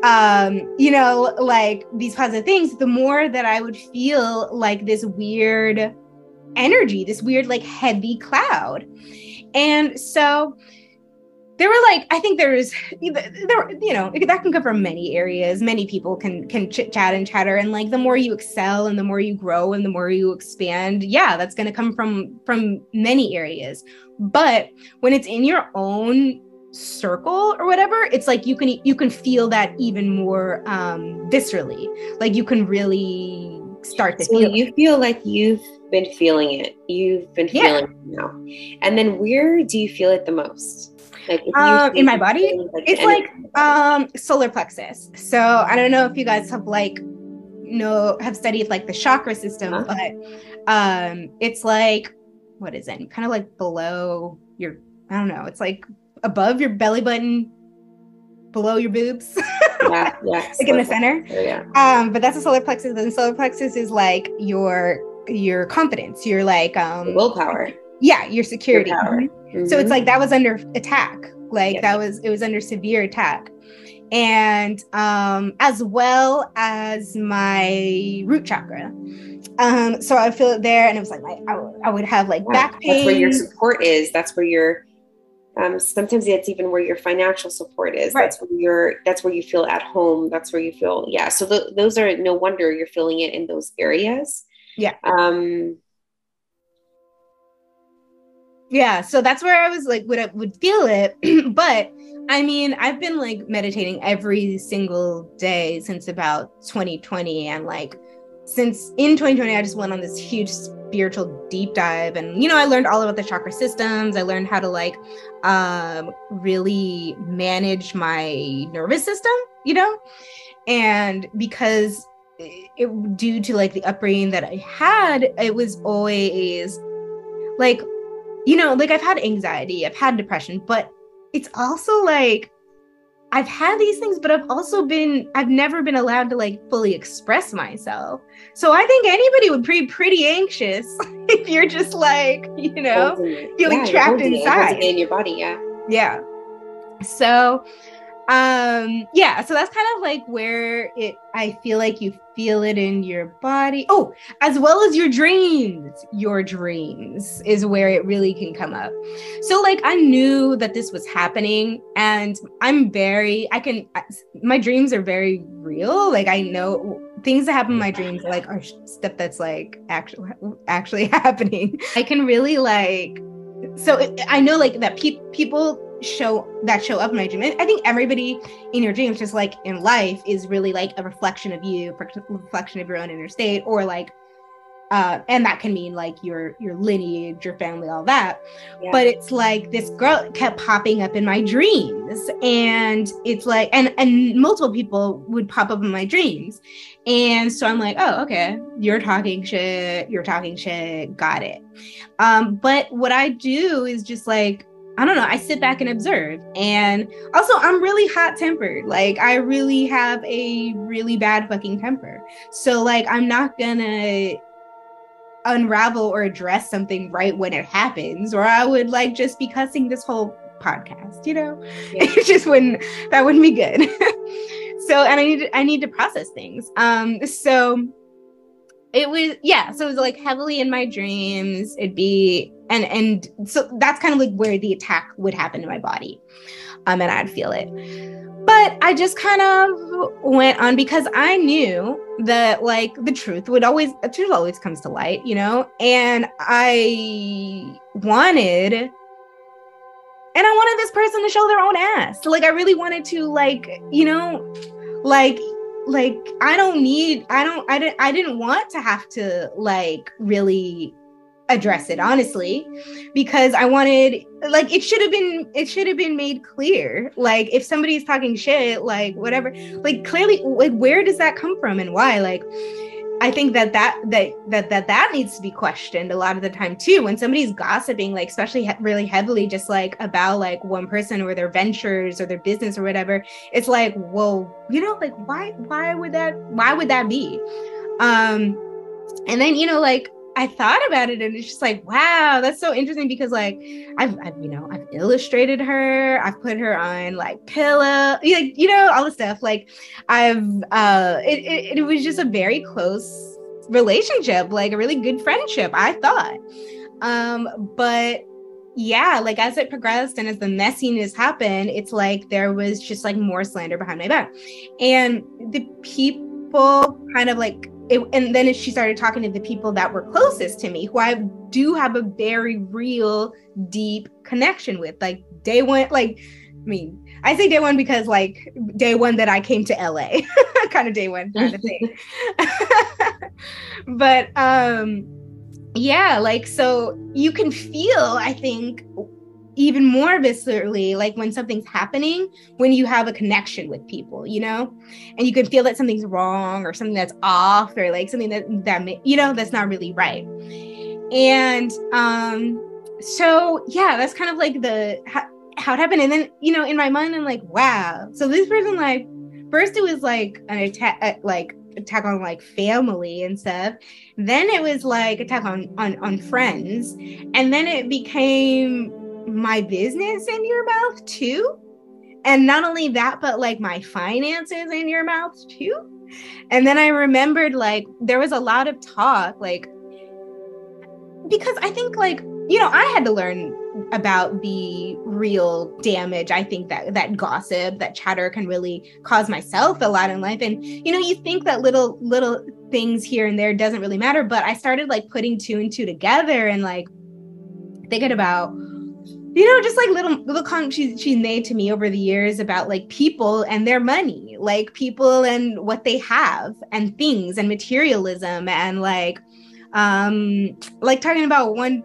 um, you know, like these positive things, the more that I would feel like this weird energy, this weird, like heavy cloud. And so there were like, I think there was, there, you know, that can come from many areas. Many people can, can chit chat and chatter. And like, the more you excel and the more you grow and the more you expand, yeah, that's going to come from, from many areas. But when it's in your own circle or whatever, it's like you can you can feel that even more um viscerally. Like you can really start to so feel you it. Feel like you've been feeling it you've been yeah. feeling it now. And then where do you feel it the most? Like if you um in my body, like it's energy. Like um solar plexus. So I don't know if you guys have like know have studied like the chakra system, uh-huh. but um it's like, what is it, kind of like below your, I don't know, it's like above your belly button, below your boobs, yeah, yeah, like solar in the center. Yeah. Um, but that's a solar plexus. And solar plexus is like your your confidence, your like um, willpower. Yeah, your security. Your power. Mm-hmm. So it's like that was under attack. Like yeah. that was it was under severe attack, and um, as well as my root chakra. Um, so I feel it there, and it was like my, I, I would have like yeah. back pain. That's where your support is. That's where your Um, sometimes that's even where your financial support is. Right. That's where you're, that's where you feel at home. That's where you feel. Yeah. So th- those are, no wonder you're feeling it in those areas. Yeah. Um, yeah. So that's where I was like, would I would feel it. But I mean, I've been like meditating every single day since about twenty twenty. And like, since in twenty twenty, I just went on this huge spiritual deep dive. And, you know, I learned all about the chakra systems. I learned how to like um, really manage my nervous system, you know, and because it, due to like the upbringing that I had, it was always like, you know, like I've had anxiety, I've had depression, but it's also like, I've had these things, but I've also been, I've never been allowed to like fully express myself. So I think anybody would be pretty anxious if you're just like, you know, feeling yeah, trapped inside. It, in your body, yeah. Yeah. So, um, yeah. So that's kind of like where it, I feel like you feel it in your body. Oh, as well as your dreams. Your dreams is where it really can come up. So like I knew that this was happening, and I'm very, I can, my dreams are very real. Like I know things that happen in my dreams are like are stuff that's like actually, actually happening. I can really like, so it, I know like that pe- people show that show up in my dream. And I think everybody in your dreams, just like in life, is really like a reflection of you, reflection of your own inner state, or like, uh, and that can mean like your, your lineage, your family, all that. Yeah. But it's like this girl kept popping up in my dreams, and it's like, and, and multiple people would pop up in my dreams. And so I'm like, oh, okay, you're talking shit, you're talking shit. Got it. Um, but what I do is just like, I don't know, I sit back and observe. And also I'm really hot tempered. Like I really have a really bad fucking temper. So like, I'm not gonna unravel or address something right when it happens, or I would like just be cussing this whole podcast, you know, yeah. It just wouldn't, that wouldn't be good. So, and I need, to, I need to process things. Um, so it was, yeah. So it was like heavily in my dreams. It'd be, And and so that's kind of like where the attack would happen to my body, um, and I'd feel it. But I just kind of went on because I knew that like the truth would always, the truth always comes to light, you know. And I wanted, and I wanted this person to show their own ass. So, like I really wanted to like, you know, like like, I don't need, I don't, I didn't, I didn't want to have to like really address it, honestly, because I wanted, like, it should have been, it should have been made clear. Like, if somebody's talking shit, like, whatever, like, clearly, like, where does that come from and why? Like, I think that that, that, that, that, that needs to be questioned a lot of the time too. When somebody's gossiping, like, especially he- really heavily, just like about like one person or their ventures or their business or whatever, it's like, whoa, you know, like, why, why would that, why would that be? Um, and then, you know, like, I thought about it and it's just like, wow, that's so interesting, because like I've, I've, you know, I've illustrated her, I've put her on like pillow, like, you know, all the stuff, like I've, uh, it, it, it was just a very close relationship, like a really good friendship, I thought. Um, but yeah, like as it progressed and as the messiness happened, it's like, there was just like more slander behind my back, and the people kind of like, It, and then she started talking to the people that were closest to me, who I do have a very real, deep connection with. Like day one, like, I mean, I say day one because like day one that I came to L A, kind of day one kind of thing. But um, yeah, like, so you can feel, I think, even more viscerally, like when something's happening, when you have a connection with people, you know, and you can feel that something's wrong or something that's off, or like something that, that, you know, that's not really right. And um, so, yeah, that's kind of like the, how, how it happened. And then, you know, in my mind, I'm like, wow. So this person, like, first it was like an attack, like attack on like family and stuff. Then it was like attack on, on, on friends. And then it became my business in your mouth too, and not only that, but like my finances in your mouth too. And then I remembered, like, there was a lot of talk, like, because I think, like, you know, I had to learn about the real damage, I think, that that gossip, that chatter can really cause myself a lot in life. And, you know, you think that little little things here and there doesn't really matter, but I started like putting two and two together and like thinking about, you know, just like little little comments she, she made to me over the years about like people and their money, like people and what they have and things and materialism, and like, um, like talking about one,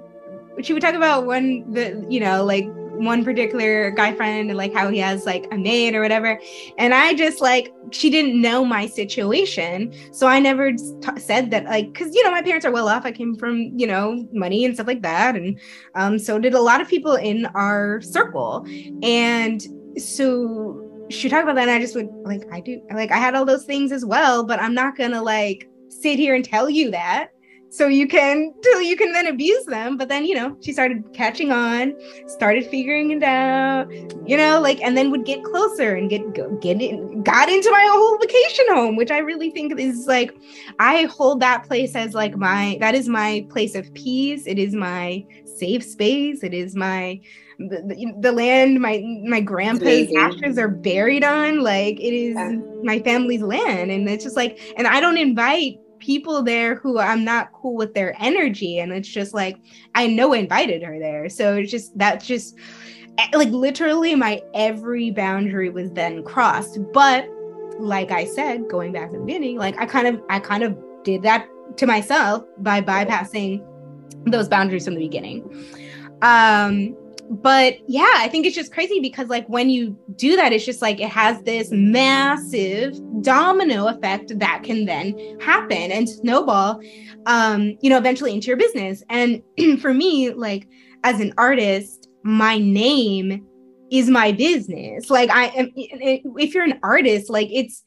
she would talk about one, the, you know, like one particular guy friend and like how he has like a maid or whatever. And I just like, she didn't know my situation. So I never t- said that, like, cause you know, my parents are well off. I came from, you know, money and stuff like that. And um, so did a lot of people in our circle. And so she talked about that, and I just would like, I do, like, I had all those things as well, but I'm not gonna like sit here and tell you that, so you can, till you can then abuse them. But then, you know, she started catching on, started figuring it out, you know, like, and then would get closer and get, go, get in, got into my whole vacation home, which I really think is like, I hold that place as like my, that is my place of peace. It is my safe space. It is my, the, the land my, my grandpa's ashes are buried on. Like, it is yeah. my family's land. And it's just like, and I don't invite people there who I'm not cool with their energy. And it's just like, I know I invited her there. So it's just, that's just like literally my every boundary was then crossed. But like I said, going back to the beginning, like I kind of, I kind of did that to myself by bypassing those boundaries from the beginning. Um, but yeah, I think it's just crazy because like when you do that, it's just like it has this massive domino effect that can then happen and snowball, um, you know, eventually into your business. And for me, like as an artist, my name is my business. Like I am, if you're an artist, like it's,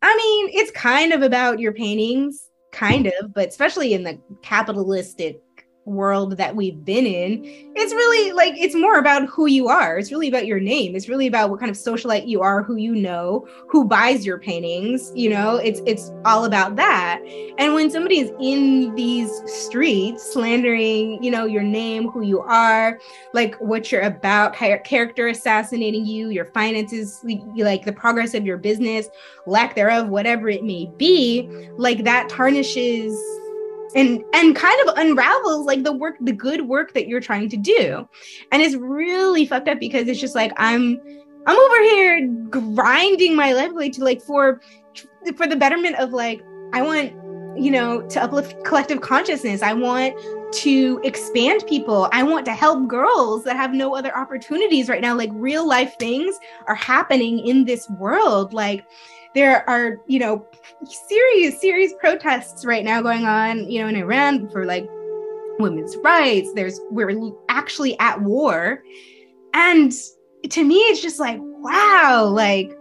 I mean, it's kind of about your paintings, kind of, but especially in the capitalistic world that we've been in, it's really like, it's more about who you are. It's really about your name. It's really about what kind of socialite you are, who you know, who buys your paintings, you know, it's, it's all about that. And when somebody is in these streets slandering, you know, your name, who you are, like what you're about, character assassinating you, your finances, like the progress of your business, lack thereof, whatever it may be, like that tarnishes and and kind of unravels like the work, the good work that you're trying to do. And it's really fucked up because it's just like, I'm, I'm over here grinding my livelihood to like for for the betterment of, like, I want, you know, to uplift collective consciousness. I want to expand people. I want to help girls that have no other opportunities right now. Like, real life things are happening in this world. Like, there are, you know, serious, serious protests right now going on, you know, in Iran for, like, women's rights. There's, we're actually at war. And to me, it's just like, wow, like,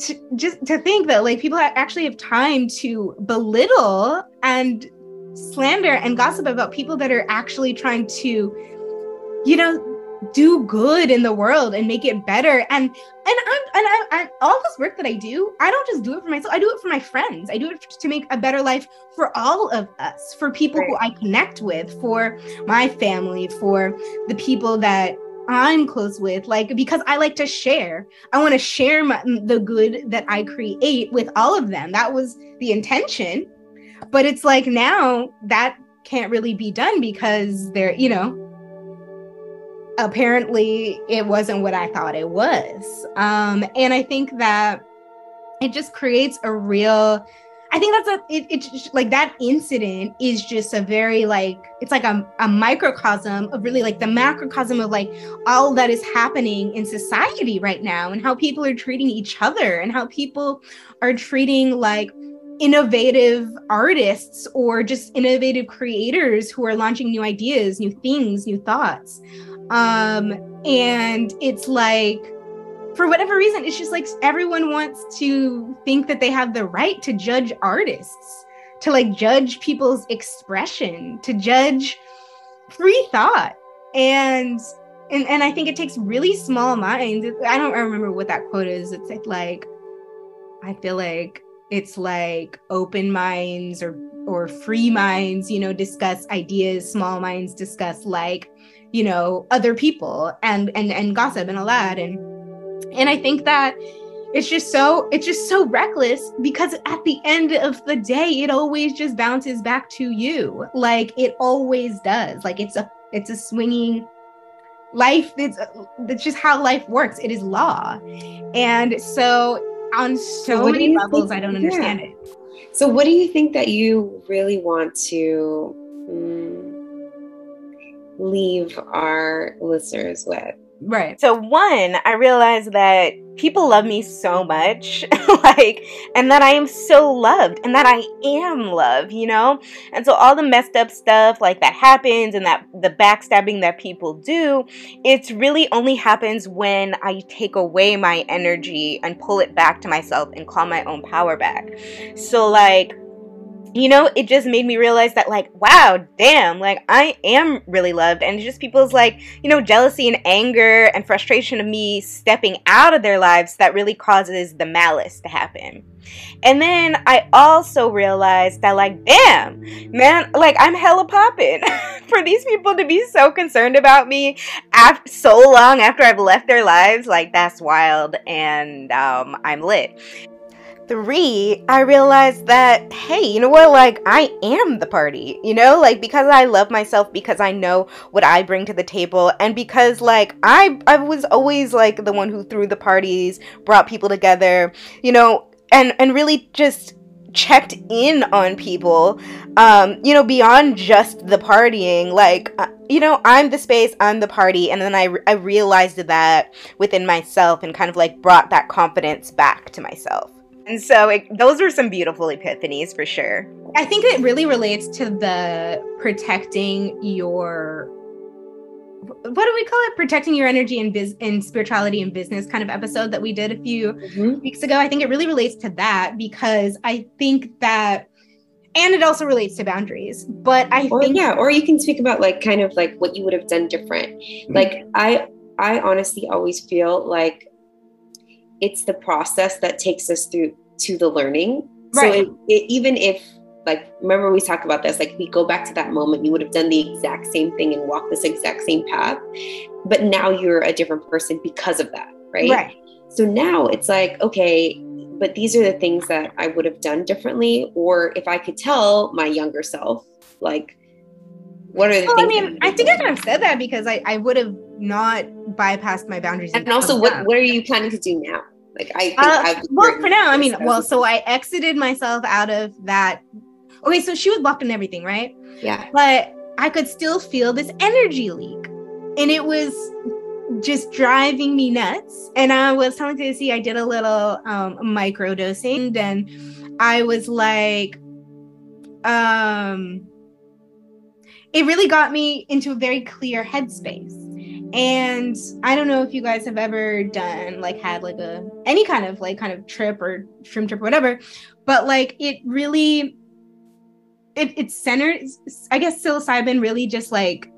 to, just to think that, like, people actually have time to belittle and slander and gossip about people that are actually trying to, you know, do good in the world and make it better. And and I'm and I, I all this work that I do, I don't just do it for myself. I do it for my friends. I do it to make a better life for all of us, for people right. who I connect with, for my family, for the people that I'm close with, like, because I like to share. I want to share my, the good that I create with all of them. That was the intention. But it's like, now that can't really be done because they're, you know, apparently it wasn't what I thought it was. Um, and I think that it just creates a real, I think that's a, it, it's just, like, that incident is just a very, like, it's like a, a microcosm of really, like, the macrocosm of, like, all that is happening in society right now, and how people are treating each other, and how people are treating, like, innovative artists or just innovative creators who are launching new ideas, new things, new thoughts. Um, and it's like, for whatever reason, it's just like everyone wants to think that they have the right to judge artists, to, like, judge people's expression, to judge free thought. And and and I think it takes really small minds. I don't remember what that quote is. It's like, like I feel like it's like open minds or or free minds, you know, discuss ideas, small minds discuss, like, you know, other people and and and gossip and all that. And And I think that it's just so, it's just so reckless, because at the end of the day, it always just bounces back to you. Like, it always does. Like, it's a, it's a swinging life. It's, it's just how life works. It is law. And so on so, so many levels, think, I don't yeah. understand it. So what do you think that you really want to mm, leave our listeners with? Right. So one, I realized that people love me so much, like, and that I am so loved, and that I am love, you know? And so all the messed up stuff, like, that happens, and that the backstabbing that people do, it's really only happens when I take away my energy and pull it back to myself and call my own power back. So, like, you know, it just made me realize that, like, wow, damn, like, I am really loved. And it's just people's, like, you know, jealousy and anger and frustration of me stepping out of their lives that really causes the malice to happen. And then I also realized that, like, damn, man, like, I'm hella popping for these people to be so concerned about me after, so long after I've left their lives. Like, that's wild. And um, I'm lit. Three, I realized that, hey, you know what, like, I am the party, you know, like, because I love myself, because I know what I bring to the table, and because, like, I, I was always, like, the one who threw the parties, brought people together, you know, and, and really just checked in on people, um, you know, beyond just the partying, like, uh, you know, I'm the space, I'm the party. And then I, I realized that within myself, and kind of, like, brought that confidence back to myself. And so it, those are some beautiful epiphanies for sure. I think it really relates to the protecting your, what do we call it? Protecting your energy and biz and spirituality and business kind of episode that we did a few mm-hmm. weeks ago. I think it really relates to that, because I think that, and it also relates to boundaries, but I or, think. Yeah. Or you can speak about, like, kind of like what you would have done different. Mm-hmm. Like, I, I honestly always feel like it's the process that takes us through to the learning. Right. So it, it, even if, like, remember we talked about this, like, we go back to that moment, you would have done the exact same thing and walked this exact same path, but now you're a different person because of that. Right. Right. So now it's like, okay, but these are the things that I would have done differently. Or if I could tell my younger self, like, what are the well, things? I mean, I think I could have said that because I, I would have not bypassed my boundaries. And, and also, what, what are you planning to do now? Like I think uh, I've well for now. I mean, so. well, so I exited myself out of that. Okay, so she was blocked and everything, right? Yeah. But I could still feel this energy leak, and it was just driving me nuts. And I was telling Stacey, I did a little um, micro dosing, and I was like, um, it really got me into a very clear headspace. And I don't know if you guys have ever done like had like a any kind of like kind of trip or trim trip or whatever, but like it really it it's centered. I guess psilocybin really just like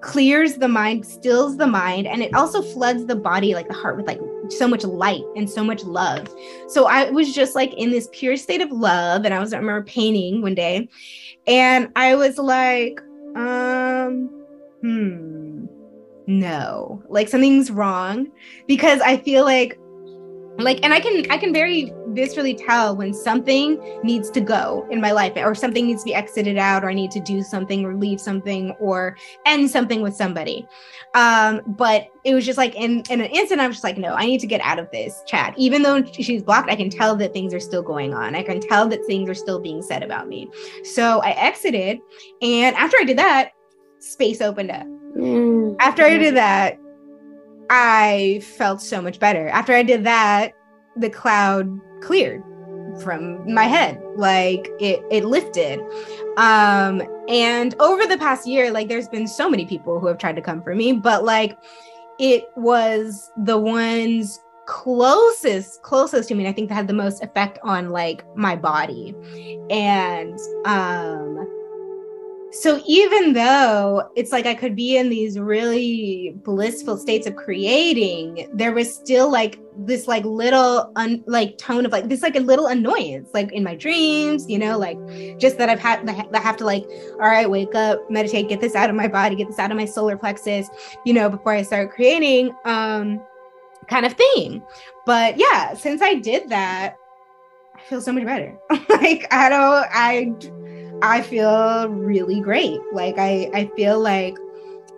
clears the mind, stills the mind, and it also floods the body, like the heart, with like so much light and so much love. So I was just like in this pure state of love, and I was I remember painting one day, and I was like, um, hmm. no, like something's wrong, because I feel like, like, and I can, I can very viscerally tell when something needs to go in my life, or something needs to be exited out, or I need to do something or leave something or end something with somebody. Um, but it was just like, in, in an instant, I was just like, no, I need to get out of this chat. Even though she's blocked, I can tell that things are still going on. I can tell that things are still being said about me. So I exited. And after I did that, space opened up. Mm. After I did that, I felt so much better. After I did that, the cloud cleared from my head. Like it, it lifted. Um, and over the past year, like there's been so many people who have tried to come for me, but like it was the ones closest, closest to me. And I think that had the most effect on like my body. And, um, so even though it's like I could be in these really blissful states of creating, there was still like this like little un- like tone of like this like a little annoyance, like in my dreams, you know, like just that I've had I have to like, all right, wake up, meditate, get this out of my body, get this out of my solar plexus, you know, before I start creating, um, kind of thing. But yeah, since I did that, I feel so much better. Like I don't I. I feel really great. Like I, I feel like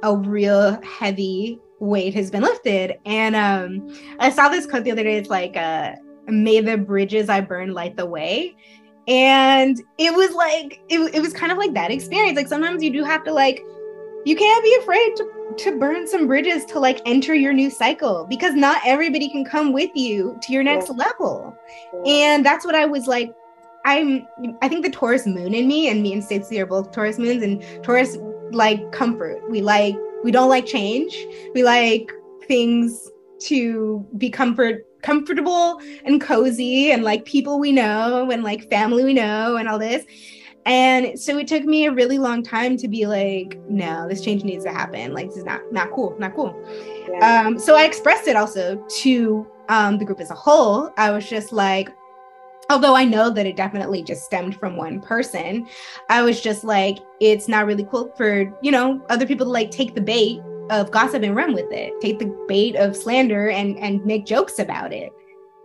a real heavy weight has been lifted. And um, I saw this quote the other day. It's like, uh, "May the bridges I burn light the way." And it was like, it, it was kind of like that experience. Like sometimes you do have to like, you can't be afraid to, to burn some bridges to like enter your new cycle, because not everybody can come with you to your next yeah. level. Yeah. And that's what I was like. I'm, I think the Taurus moon in me, and me and Stacey are both Taurus moons, and Taurus like comfort. We like, we don't like change. We like things to be comfort, comfortable and cozy, and like people we know, and like family we know, and all this. And so it took me a really long time to be like, no, this change needs to happen. Like this is not, not cool, not cool. Yeah. Um, so I expressed it also to um, the group as a whole. I was just like, although I know that it definitely just stemmed from one person, I was just like, it's not really cool for, you know, other people to like take the bait of gossip and run with it, take the bait of slander and, and make jokes about it.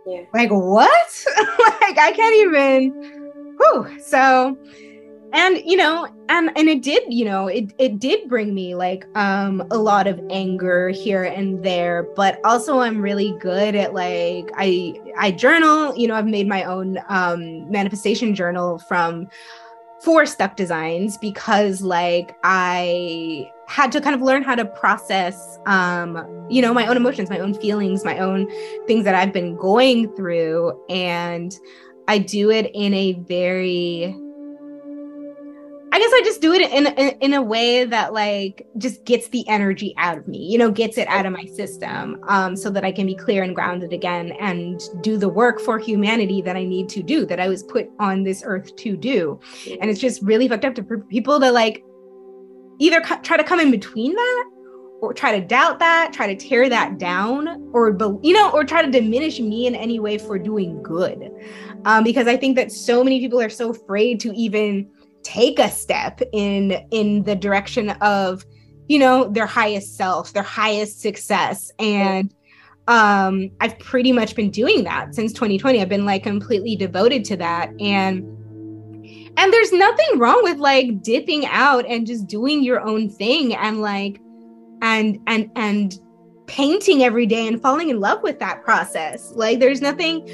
Yeah. Like, what? Like, I can't even, whew. So, and, you know, and, and it did, you know, it, it did bring me like um, a lot of anger here and there, but also I'm really good at like, I, I journal, you know, I've made my own um, manifestation journal from for Stuk Designs, because like I had to kind of learn how to process, um, you know, my own emotions, my own feelings, my own things that I've been going through. And I do it in a very, I guess I just do it in, in in a way that like just gets the energy out of me, you know, gets it out of my system, um, so that I can be clear and grounded again and do the work for humanity that I need to do, that I was put on this earth to do. And it's just really fucked up to for people to like either co- try to come in between that, or try to doubt that, try to tear that down, or, be- you know, or try to diminish me in any way for doing good. Um, because I think that so many people are so afraid to even take a step in in the direction of, you know, their highest self, their highest success. And um I've pretty much been doing that since twenty twenty. I've been like completely devoted to that. And and there's nothing wrong with like dipping out and just doing your own thing, and like and and and painting every day and falling in love with that process. Like there's nothing,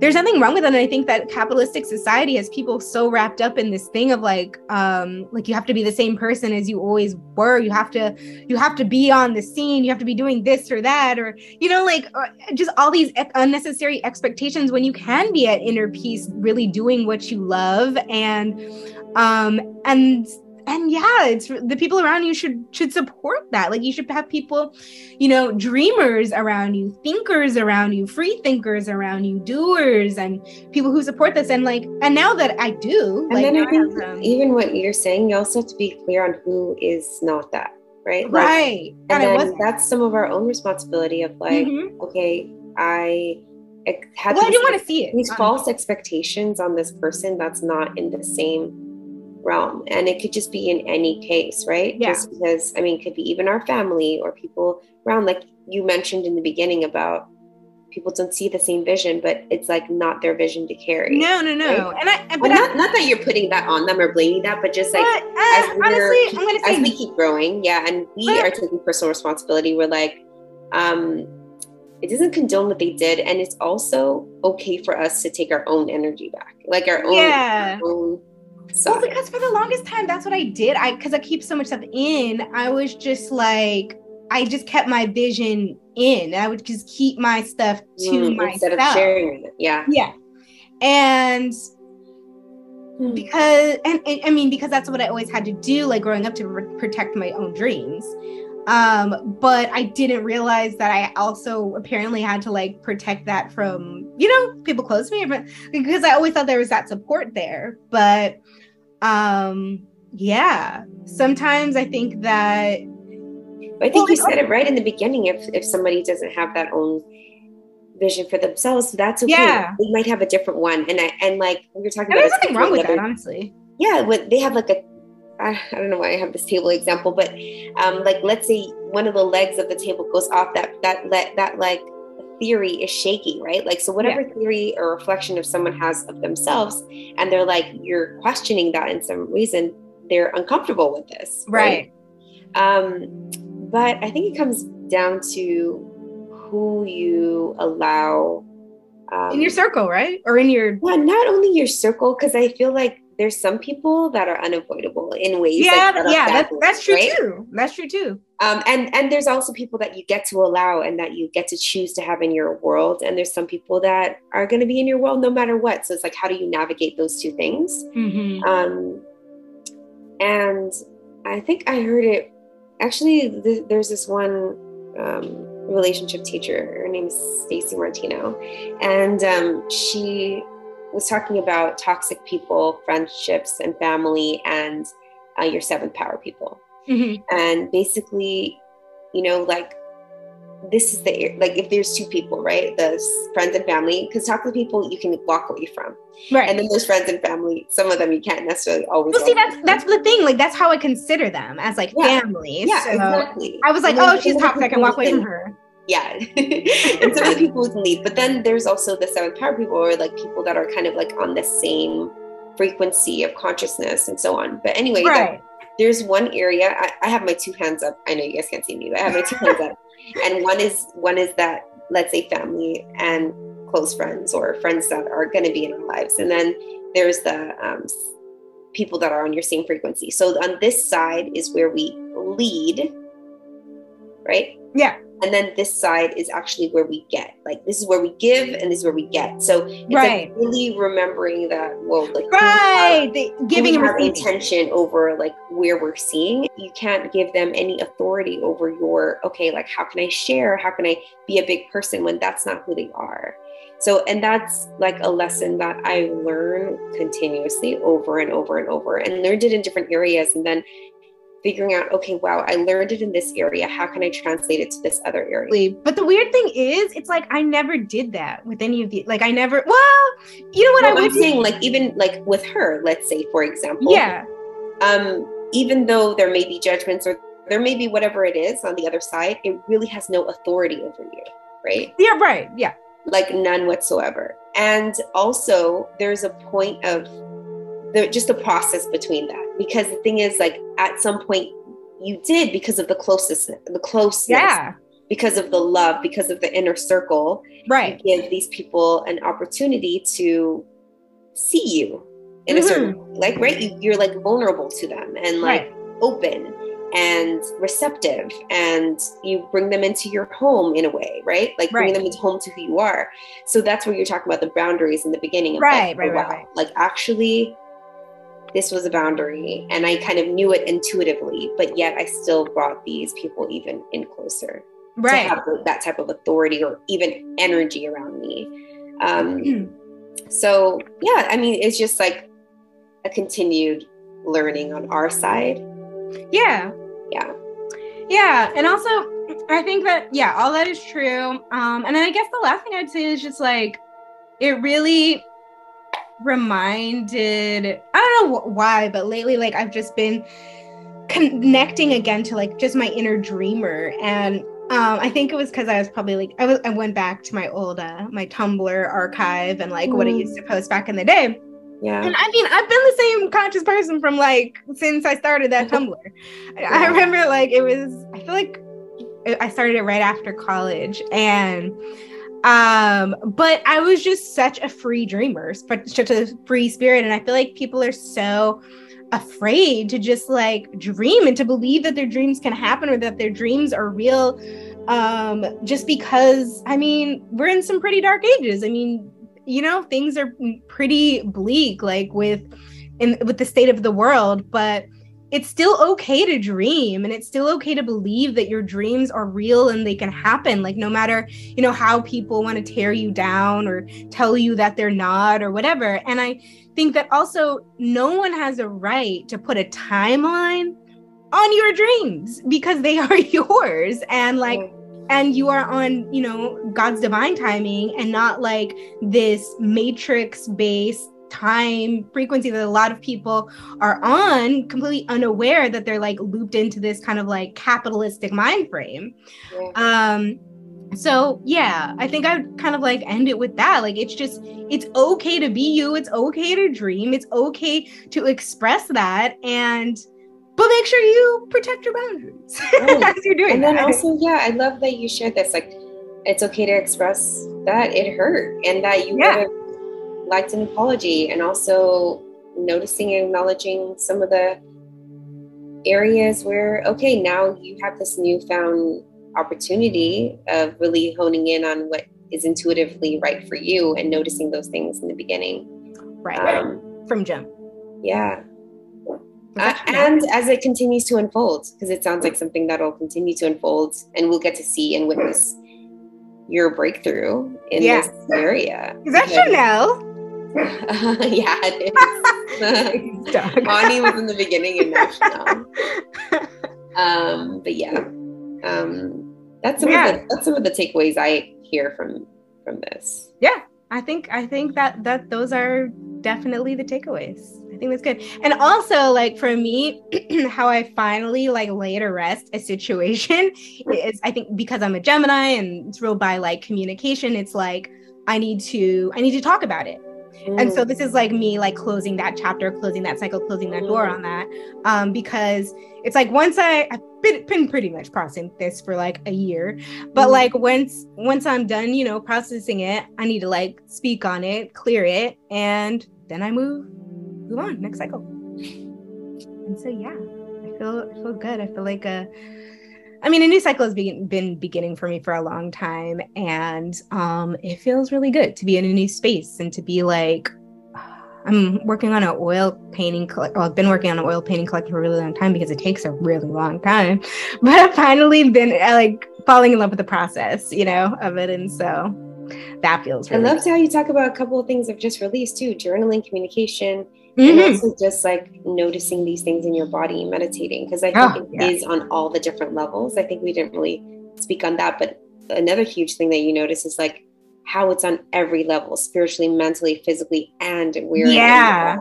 there's nothing wrong with it. And I think that capitalistic society has people so wrapped up in this thing of like, um, like you have to be the same person as you always were. You have to, you have to be on the scene. You have to be doing this or that, or, you know, like or just all these unnecessary expectations when you can be at inner peace, really doing what you love. And, um, and, And yeah, it's the people around you should should support that. Like you should have people, you know, dreamers around you, thinkers around you, free thinkers around you, doers, and people who support this. And like, and now that I do, and like, then I think I have, even what you're saying, you also have to be clear on who is not that, right? Like, right. And, and then that's some of our own responsibility of like, mm-hmm. okay, I. Had well, these, I didn't want to see it. These honestly. False expectations on this person that's not in the same realm, and it could just be in any case, right? Yeah. Just because, I mean, it could be even our family or people around, like you mentioned in the beginning about people don't see the same vision, but it's like not their vision to carry. No, no, no. Right? And I, and, but well, I not, not that you're putting that on them or blaming that, but just like, but, uh, as, honestly, I'm gonna say, as we keep growing, yeah, and we but, are taking personal responsibility. We're like, um, it doesn't condone what they did, and it's also okay for us to take our own energy back, like our own, yeah. our own So well, because for the longest time, that's what I did. I, because I keep so much stuff in, I was just like, I just kept my vision in. I would just keep my stuff to mm, myself. Instead of sharing it. Yeah. Yeah. And mm. because, and, and I mean, because that's what I always had to do, like growing up to re- protect my own dreams. Um, but I didn't realize that I also apparently had to like protect that from, you know, people close to me, but because I always thought there was that support there. But um, yeah, sometimes I think that. I think well, you said it right in the beginning. If if somebody doesn't have that own vision for themselves, that's okay. Yeah. They might have a different one, and I and like we were talking. And about there's nothing wrong with that, honestly. Yeah, what they have like a. I don't know why I have this table example, but um, like, let's say one of the legs of the table goes off, that, that, le- that like theory is shaky, right? Like, so whatever yeah. theory or reflection of someone has of themselves, and they're like, you're questioning that in some reason, they're uncomfortable with this. Right. right? Um, but I think it comes down to who you allow. Um, in your circle, right? Or in your. Well, not only your circle, because I feel like there's some people that are unavoidable in ways. Yeah, like that yeah, that, that's true right? too. That's true too. Um, and and there's also people that you get to allow and that you get to choose to have in your world. And there's some people that are going to be in your world no matter what. So it's like, how do you navigate those two things? Mm-hmm. Um, and I think I heard it. Actually, th- there's this one um, relationship teacher. Her name is Stacy Martino, and um, she. was talking about toxic people, friendships and family, and uh, your seventh power people. Mm-hmm. And basically, you know, like this is the, like if there's two people, right? The friends and family, because toxic people you can walk away from. Right. And then there's friends and family. Some of them you can't necessarily always. Well, see, that's, that's the thing. Like, that's how I consider them as like yeah. family. Yeah, so exactly. I was like, oh, she's toxic. I can walk away from her. Yeah. And some of the people can leave. But then there's also the seventh power people, or like people that are kind of like on the same frequency of consciousness and so on. But anyway, right. there's one area. I, I have my two hands up. I know you guys can't see me, but I have my two hands up. And one is one is that, let's say, family and close friends or friends that are going to be in our lives. And then there's the um, people that are on your same frequency. So on this side is where we lead, right? Yeah. And then this side is actually where we get, like, this is where we give and this is where we get. So it's right. like really remembering that, well, like right. we have, the giving we have and receiving intention over like where we're seeing. You can't give them any authority over your, okay, like how can I share? How can I be a big person when that's not who they are? So, and that's like a lesson that I learn continuously over and over and over and learned it in different areas. And then figuring out, okay, wow, I learned it in this area. How can I translate it to this other area? But the weird thing is, it's like, I never did that with any of the, like, I never, well, you know what well, I was saying, like, even like with her, let's say, for example, yeah. Um, even though there may be judgments or there may be whatever it is on the other side, it really has no authority over you, right? Yeah, right. Yeah. Like none whatsoever. And also there's a point of, The, just the process between that, because the thing is, like, at some point you did because of the closest, the closeness, yeah. because of the love, because of the inner circle, right? You give these people an opportunity to see you in mm-hmm. a certain, like, right? You, you're like vulnerable to them and like right. open and receptive, and you bring them into your home in a way, right? Like right. bring them into home to who you are. So that's where you're talking about the boundaries in the beginning. Of right, like, right, oh, right, wow. right. Like actually, this was a boundary and I kind of knew it intuitively, but yet I still brought these people even in closer right. to have that type of authority or even energy around me. Um, mm-hmm. So yeah, I mean, it's just like a continued learning on our side. Yeah. Yeah. Yeah. And also I think that, yeah, all that is true. Um, and then I guess the last thing I'd say is just like, it really reminded, I don't know why, but lately, like I've just been connecting again to like just my inner dreamer. And um, I think it was because I was probably like, I, was, I went back to my old, uh, my Tumblr archive and like mm. what I used to post back in the day. Yeah. And I mean, I've been the same conscious person from like, since I started that Tumblr. Yeah. I remember like, it was, I feel like I started it right after college, and um, but I was just such a free dreamer, such a free spirit. And I feel like people are so afraid to just like dream and to believe that their dreams can happen or that their dreams are real. Um, just because, I mean, we're in some pretty dark ages. I mean, you know, things are pretty bleak, like with, in, with the state of the world, but it's still okay to dream, and it's still okay to believe that your dreams are real and they can happen. Like no matter, you know, how people want to tear you down or tell you that they're not or whatever. And I think that also no one has a right to put a timeline on your dreams, because they are yours. And like, and you are on, you know, God's divine timing, and not like this matrix based time frequency that a lot of people are on, completely unaware that they're like looped into this kind of like capitalistic mind frame. Yeah. Um, so yeah, I think I would kind of like end it with that. Like, it's just, it's okay to be you. It's okay to dream. It's okay to express that. And but make sure you protect your boundaries right. as you're doing and that. Then also, yeah, I love that you shared this. Like, it's okay to express that it hurt and that you yeah. would have liked an apology, and also noticing and acknowledging some of the areas where, okay, now you have this newfound opportunity of really honing in on what is intuitively right for you and noticing those things in the beginning. Right. Um, From jump. Yeah. Uh, and as it continues to unfold, because it sounds like something that'll continue to unfold, and we'll get to see and witness your breakthrough in yeah. this area. Is that yeah. Chanel? Uh, yeah, it is. Bonnie was in the beginning and now Chanel. Um, but yeah, um, that's some yeah. of the, that's some of the takeaways I hear from from this. Yeah, I think I think that that those are definitely the takeaways. I think that's good. And also, like, for me, how I finally like lay to rest a situation is, I think, because I'm a Gemini and it's ruled by like communication, it's like I need to I need to talk about it. Mm. And so this is like me like closing that chapter, closing that cycle, closing that door on that, um, because it's like once I I've been, been pretty much processing this for like a year, but mm. like once once I'm done, you know, processing it, I need to like speak on it, clear it, and then I move. Move on, next cycle. And so yeah, I feel I feel good. I feel like a, I mean, a new cycle has be- been beginning for me for a long time, and um, it feels really good to be in a new space and to be like, I'm working on an oil painting. Coll- well, I've been working on an oil painting collection for a really long time because it takes a really long time, but I've finally been uh, like falling in love with the process, you know, of it, and so that feels. Really I loved good. How you talk about a couple of things I've just released too: journaling, communication. Mm-hmm. And also just like noticing these things in your body, meditating, because I think oh, it yeah. is on all the different levels. I think we didn't really speak on that, but another huge thing that you notice is like how it's on every level, spiritually, mentally, physically, and where. Yeah.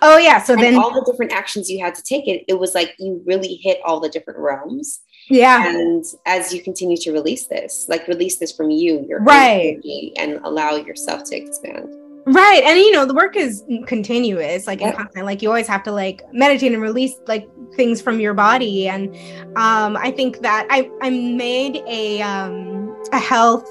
Oh yeah. So and then all the different actions you had to take, it, it was like you really hit all the different realms. Yeah. And as you continue to release this, like release this from you, your right. energy, and allow yourself to expand. Right. And you know, the work is continuous, like, yep. and like you always have to like meditate and release like things from your body. And um, I think that I, I made a, um, a health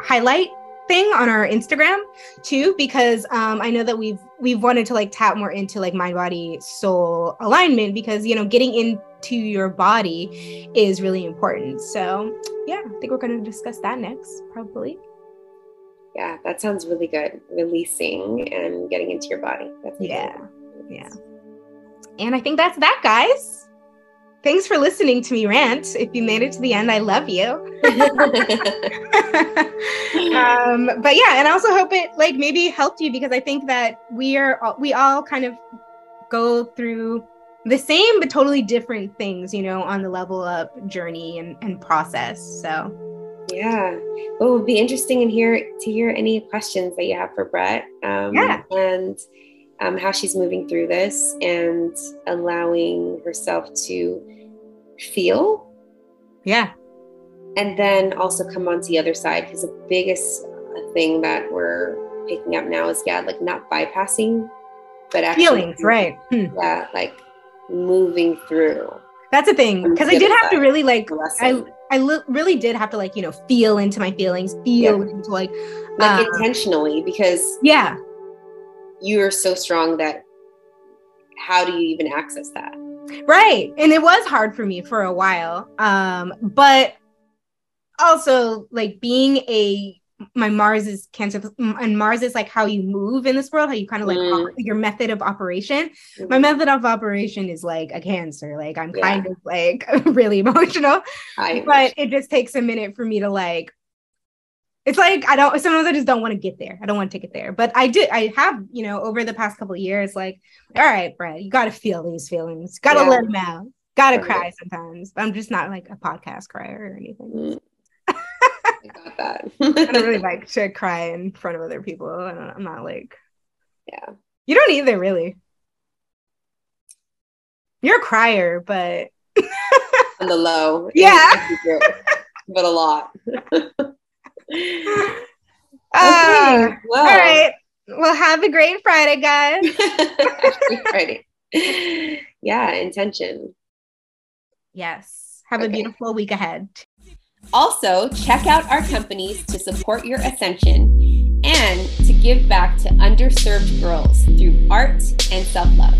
highlight thing on our Instagram too, because um, I know that we've, we've wanted to like tap more into like mind, body, soul alignment, because, you know, getting into your body is really important. So yeah, I think we're going to discuss that next, probably. Yeah, that sounds really good. Releasing and getting into your body. That's yeah. Yeah. And I think that's that, guys. Thanks for listening to me rant. If you made it to the end, I love you. um, but yeah, and I also hope it like maybe helped you, because I think that we are all, we all kind of go through the same but totally different things, you know, on the level up journey and, and process. So yeah. Well, it would be interesting in here to hear any questions that you have for Brett, um, yeah. and um, how she's moving through this and allowing herself to feel. Yeah. And then also come on to the other side, because the biggest thing that we're picking up now is, yeah, like not bypassing, but actually feelings, right. Yeah, like moving through. That's a thing, because I did have to really like, I I li- really did have to like, you know, feel into my feelings, feel yeah. into like. Like um, intentionally, because. Yeah. You're so strong that how do you even access that? Right. And it was hard for me for a while. Um, but also like being a, my Mars is Cancer, and Mars is like how you move in this world, how you kind of like mm. op- your method of operation. Mm-hmm. My method of operation is like a Cancer. Like I'm yeah. kind of like really emotional, I but it just takes a minute for me to like, it's like, I don't, sometimes I just don't want to get there. I don't want to take it there, but I did, I have, you know, over the past couple of years, like, all right, Brett, you got to feel these feelings. Got to yeah. let them out. Got to right. cry sometimes. I'm just not like a podcast crier or anything. Mm. I got that. I don't really like to cry in front of other people. I don't, I'm not like, yeah. You don't either, really. You're a crier, but on the low, yeah, secret, but a lot. uh, okay, well. All right. Well, have a great Friday, guys. Happy Friday. Yeah, intention. Yes. Have okay. a beautiful week ahead. Also, check out our companies to support your ascension and to give back to underserved girls through art and self-love.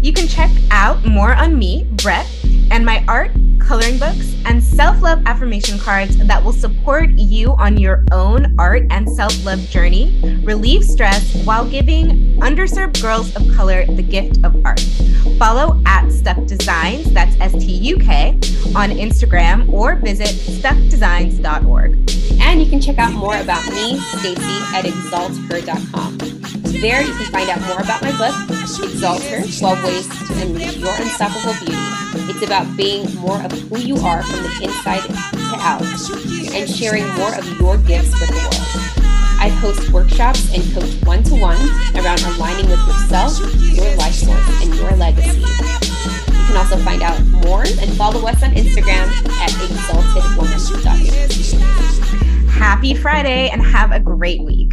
You can check out more on me, Brett, and my art, coloring books, and self-love affirmation cards that will support you on your own art and self-love journey, relieve stress while giving underserved girls of color the gift of art. Follow at Stuk Designs, that's S T U K, on Instagram, or visit stuck designs dot org. And you can check out more about me, Stacey, at exalt her dot com. There you can find out more about my book, Exalt Her, twelve Ways to Unleash Your Unstoppable Beauty. It's about being more of who you are from the inside to out and sharing more of your gifts with the world. I host workshops and coach one-to-one around aligning with yourself, your life force, and your legacy. You can also find out more and follow us on Instagram at exalted woman dot com. Happy Friday and have a great week.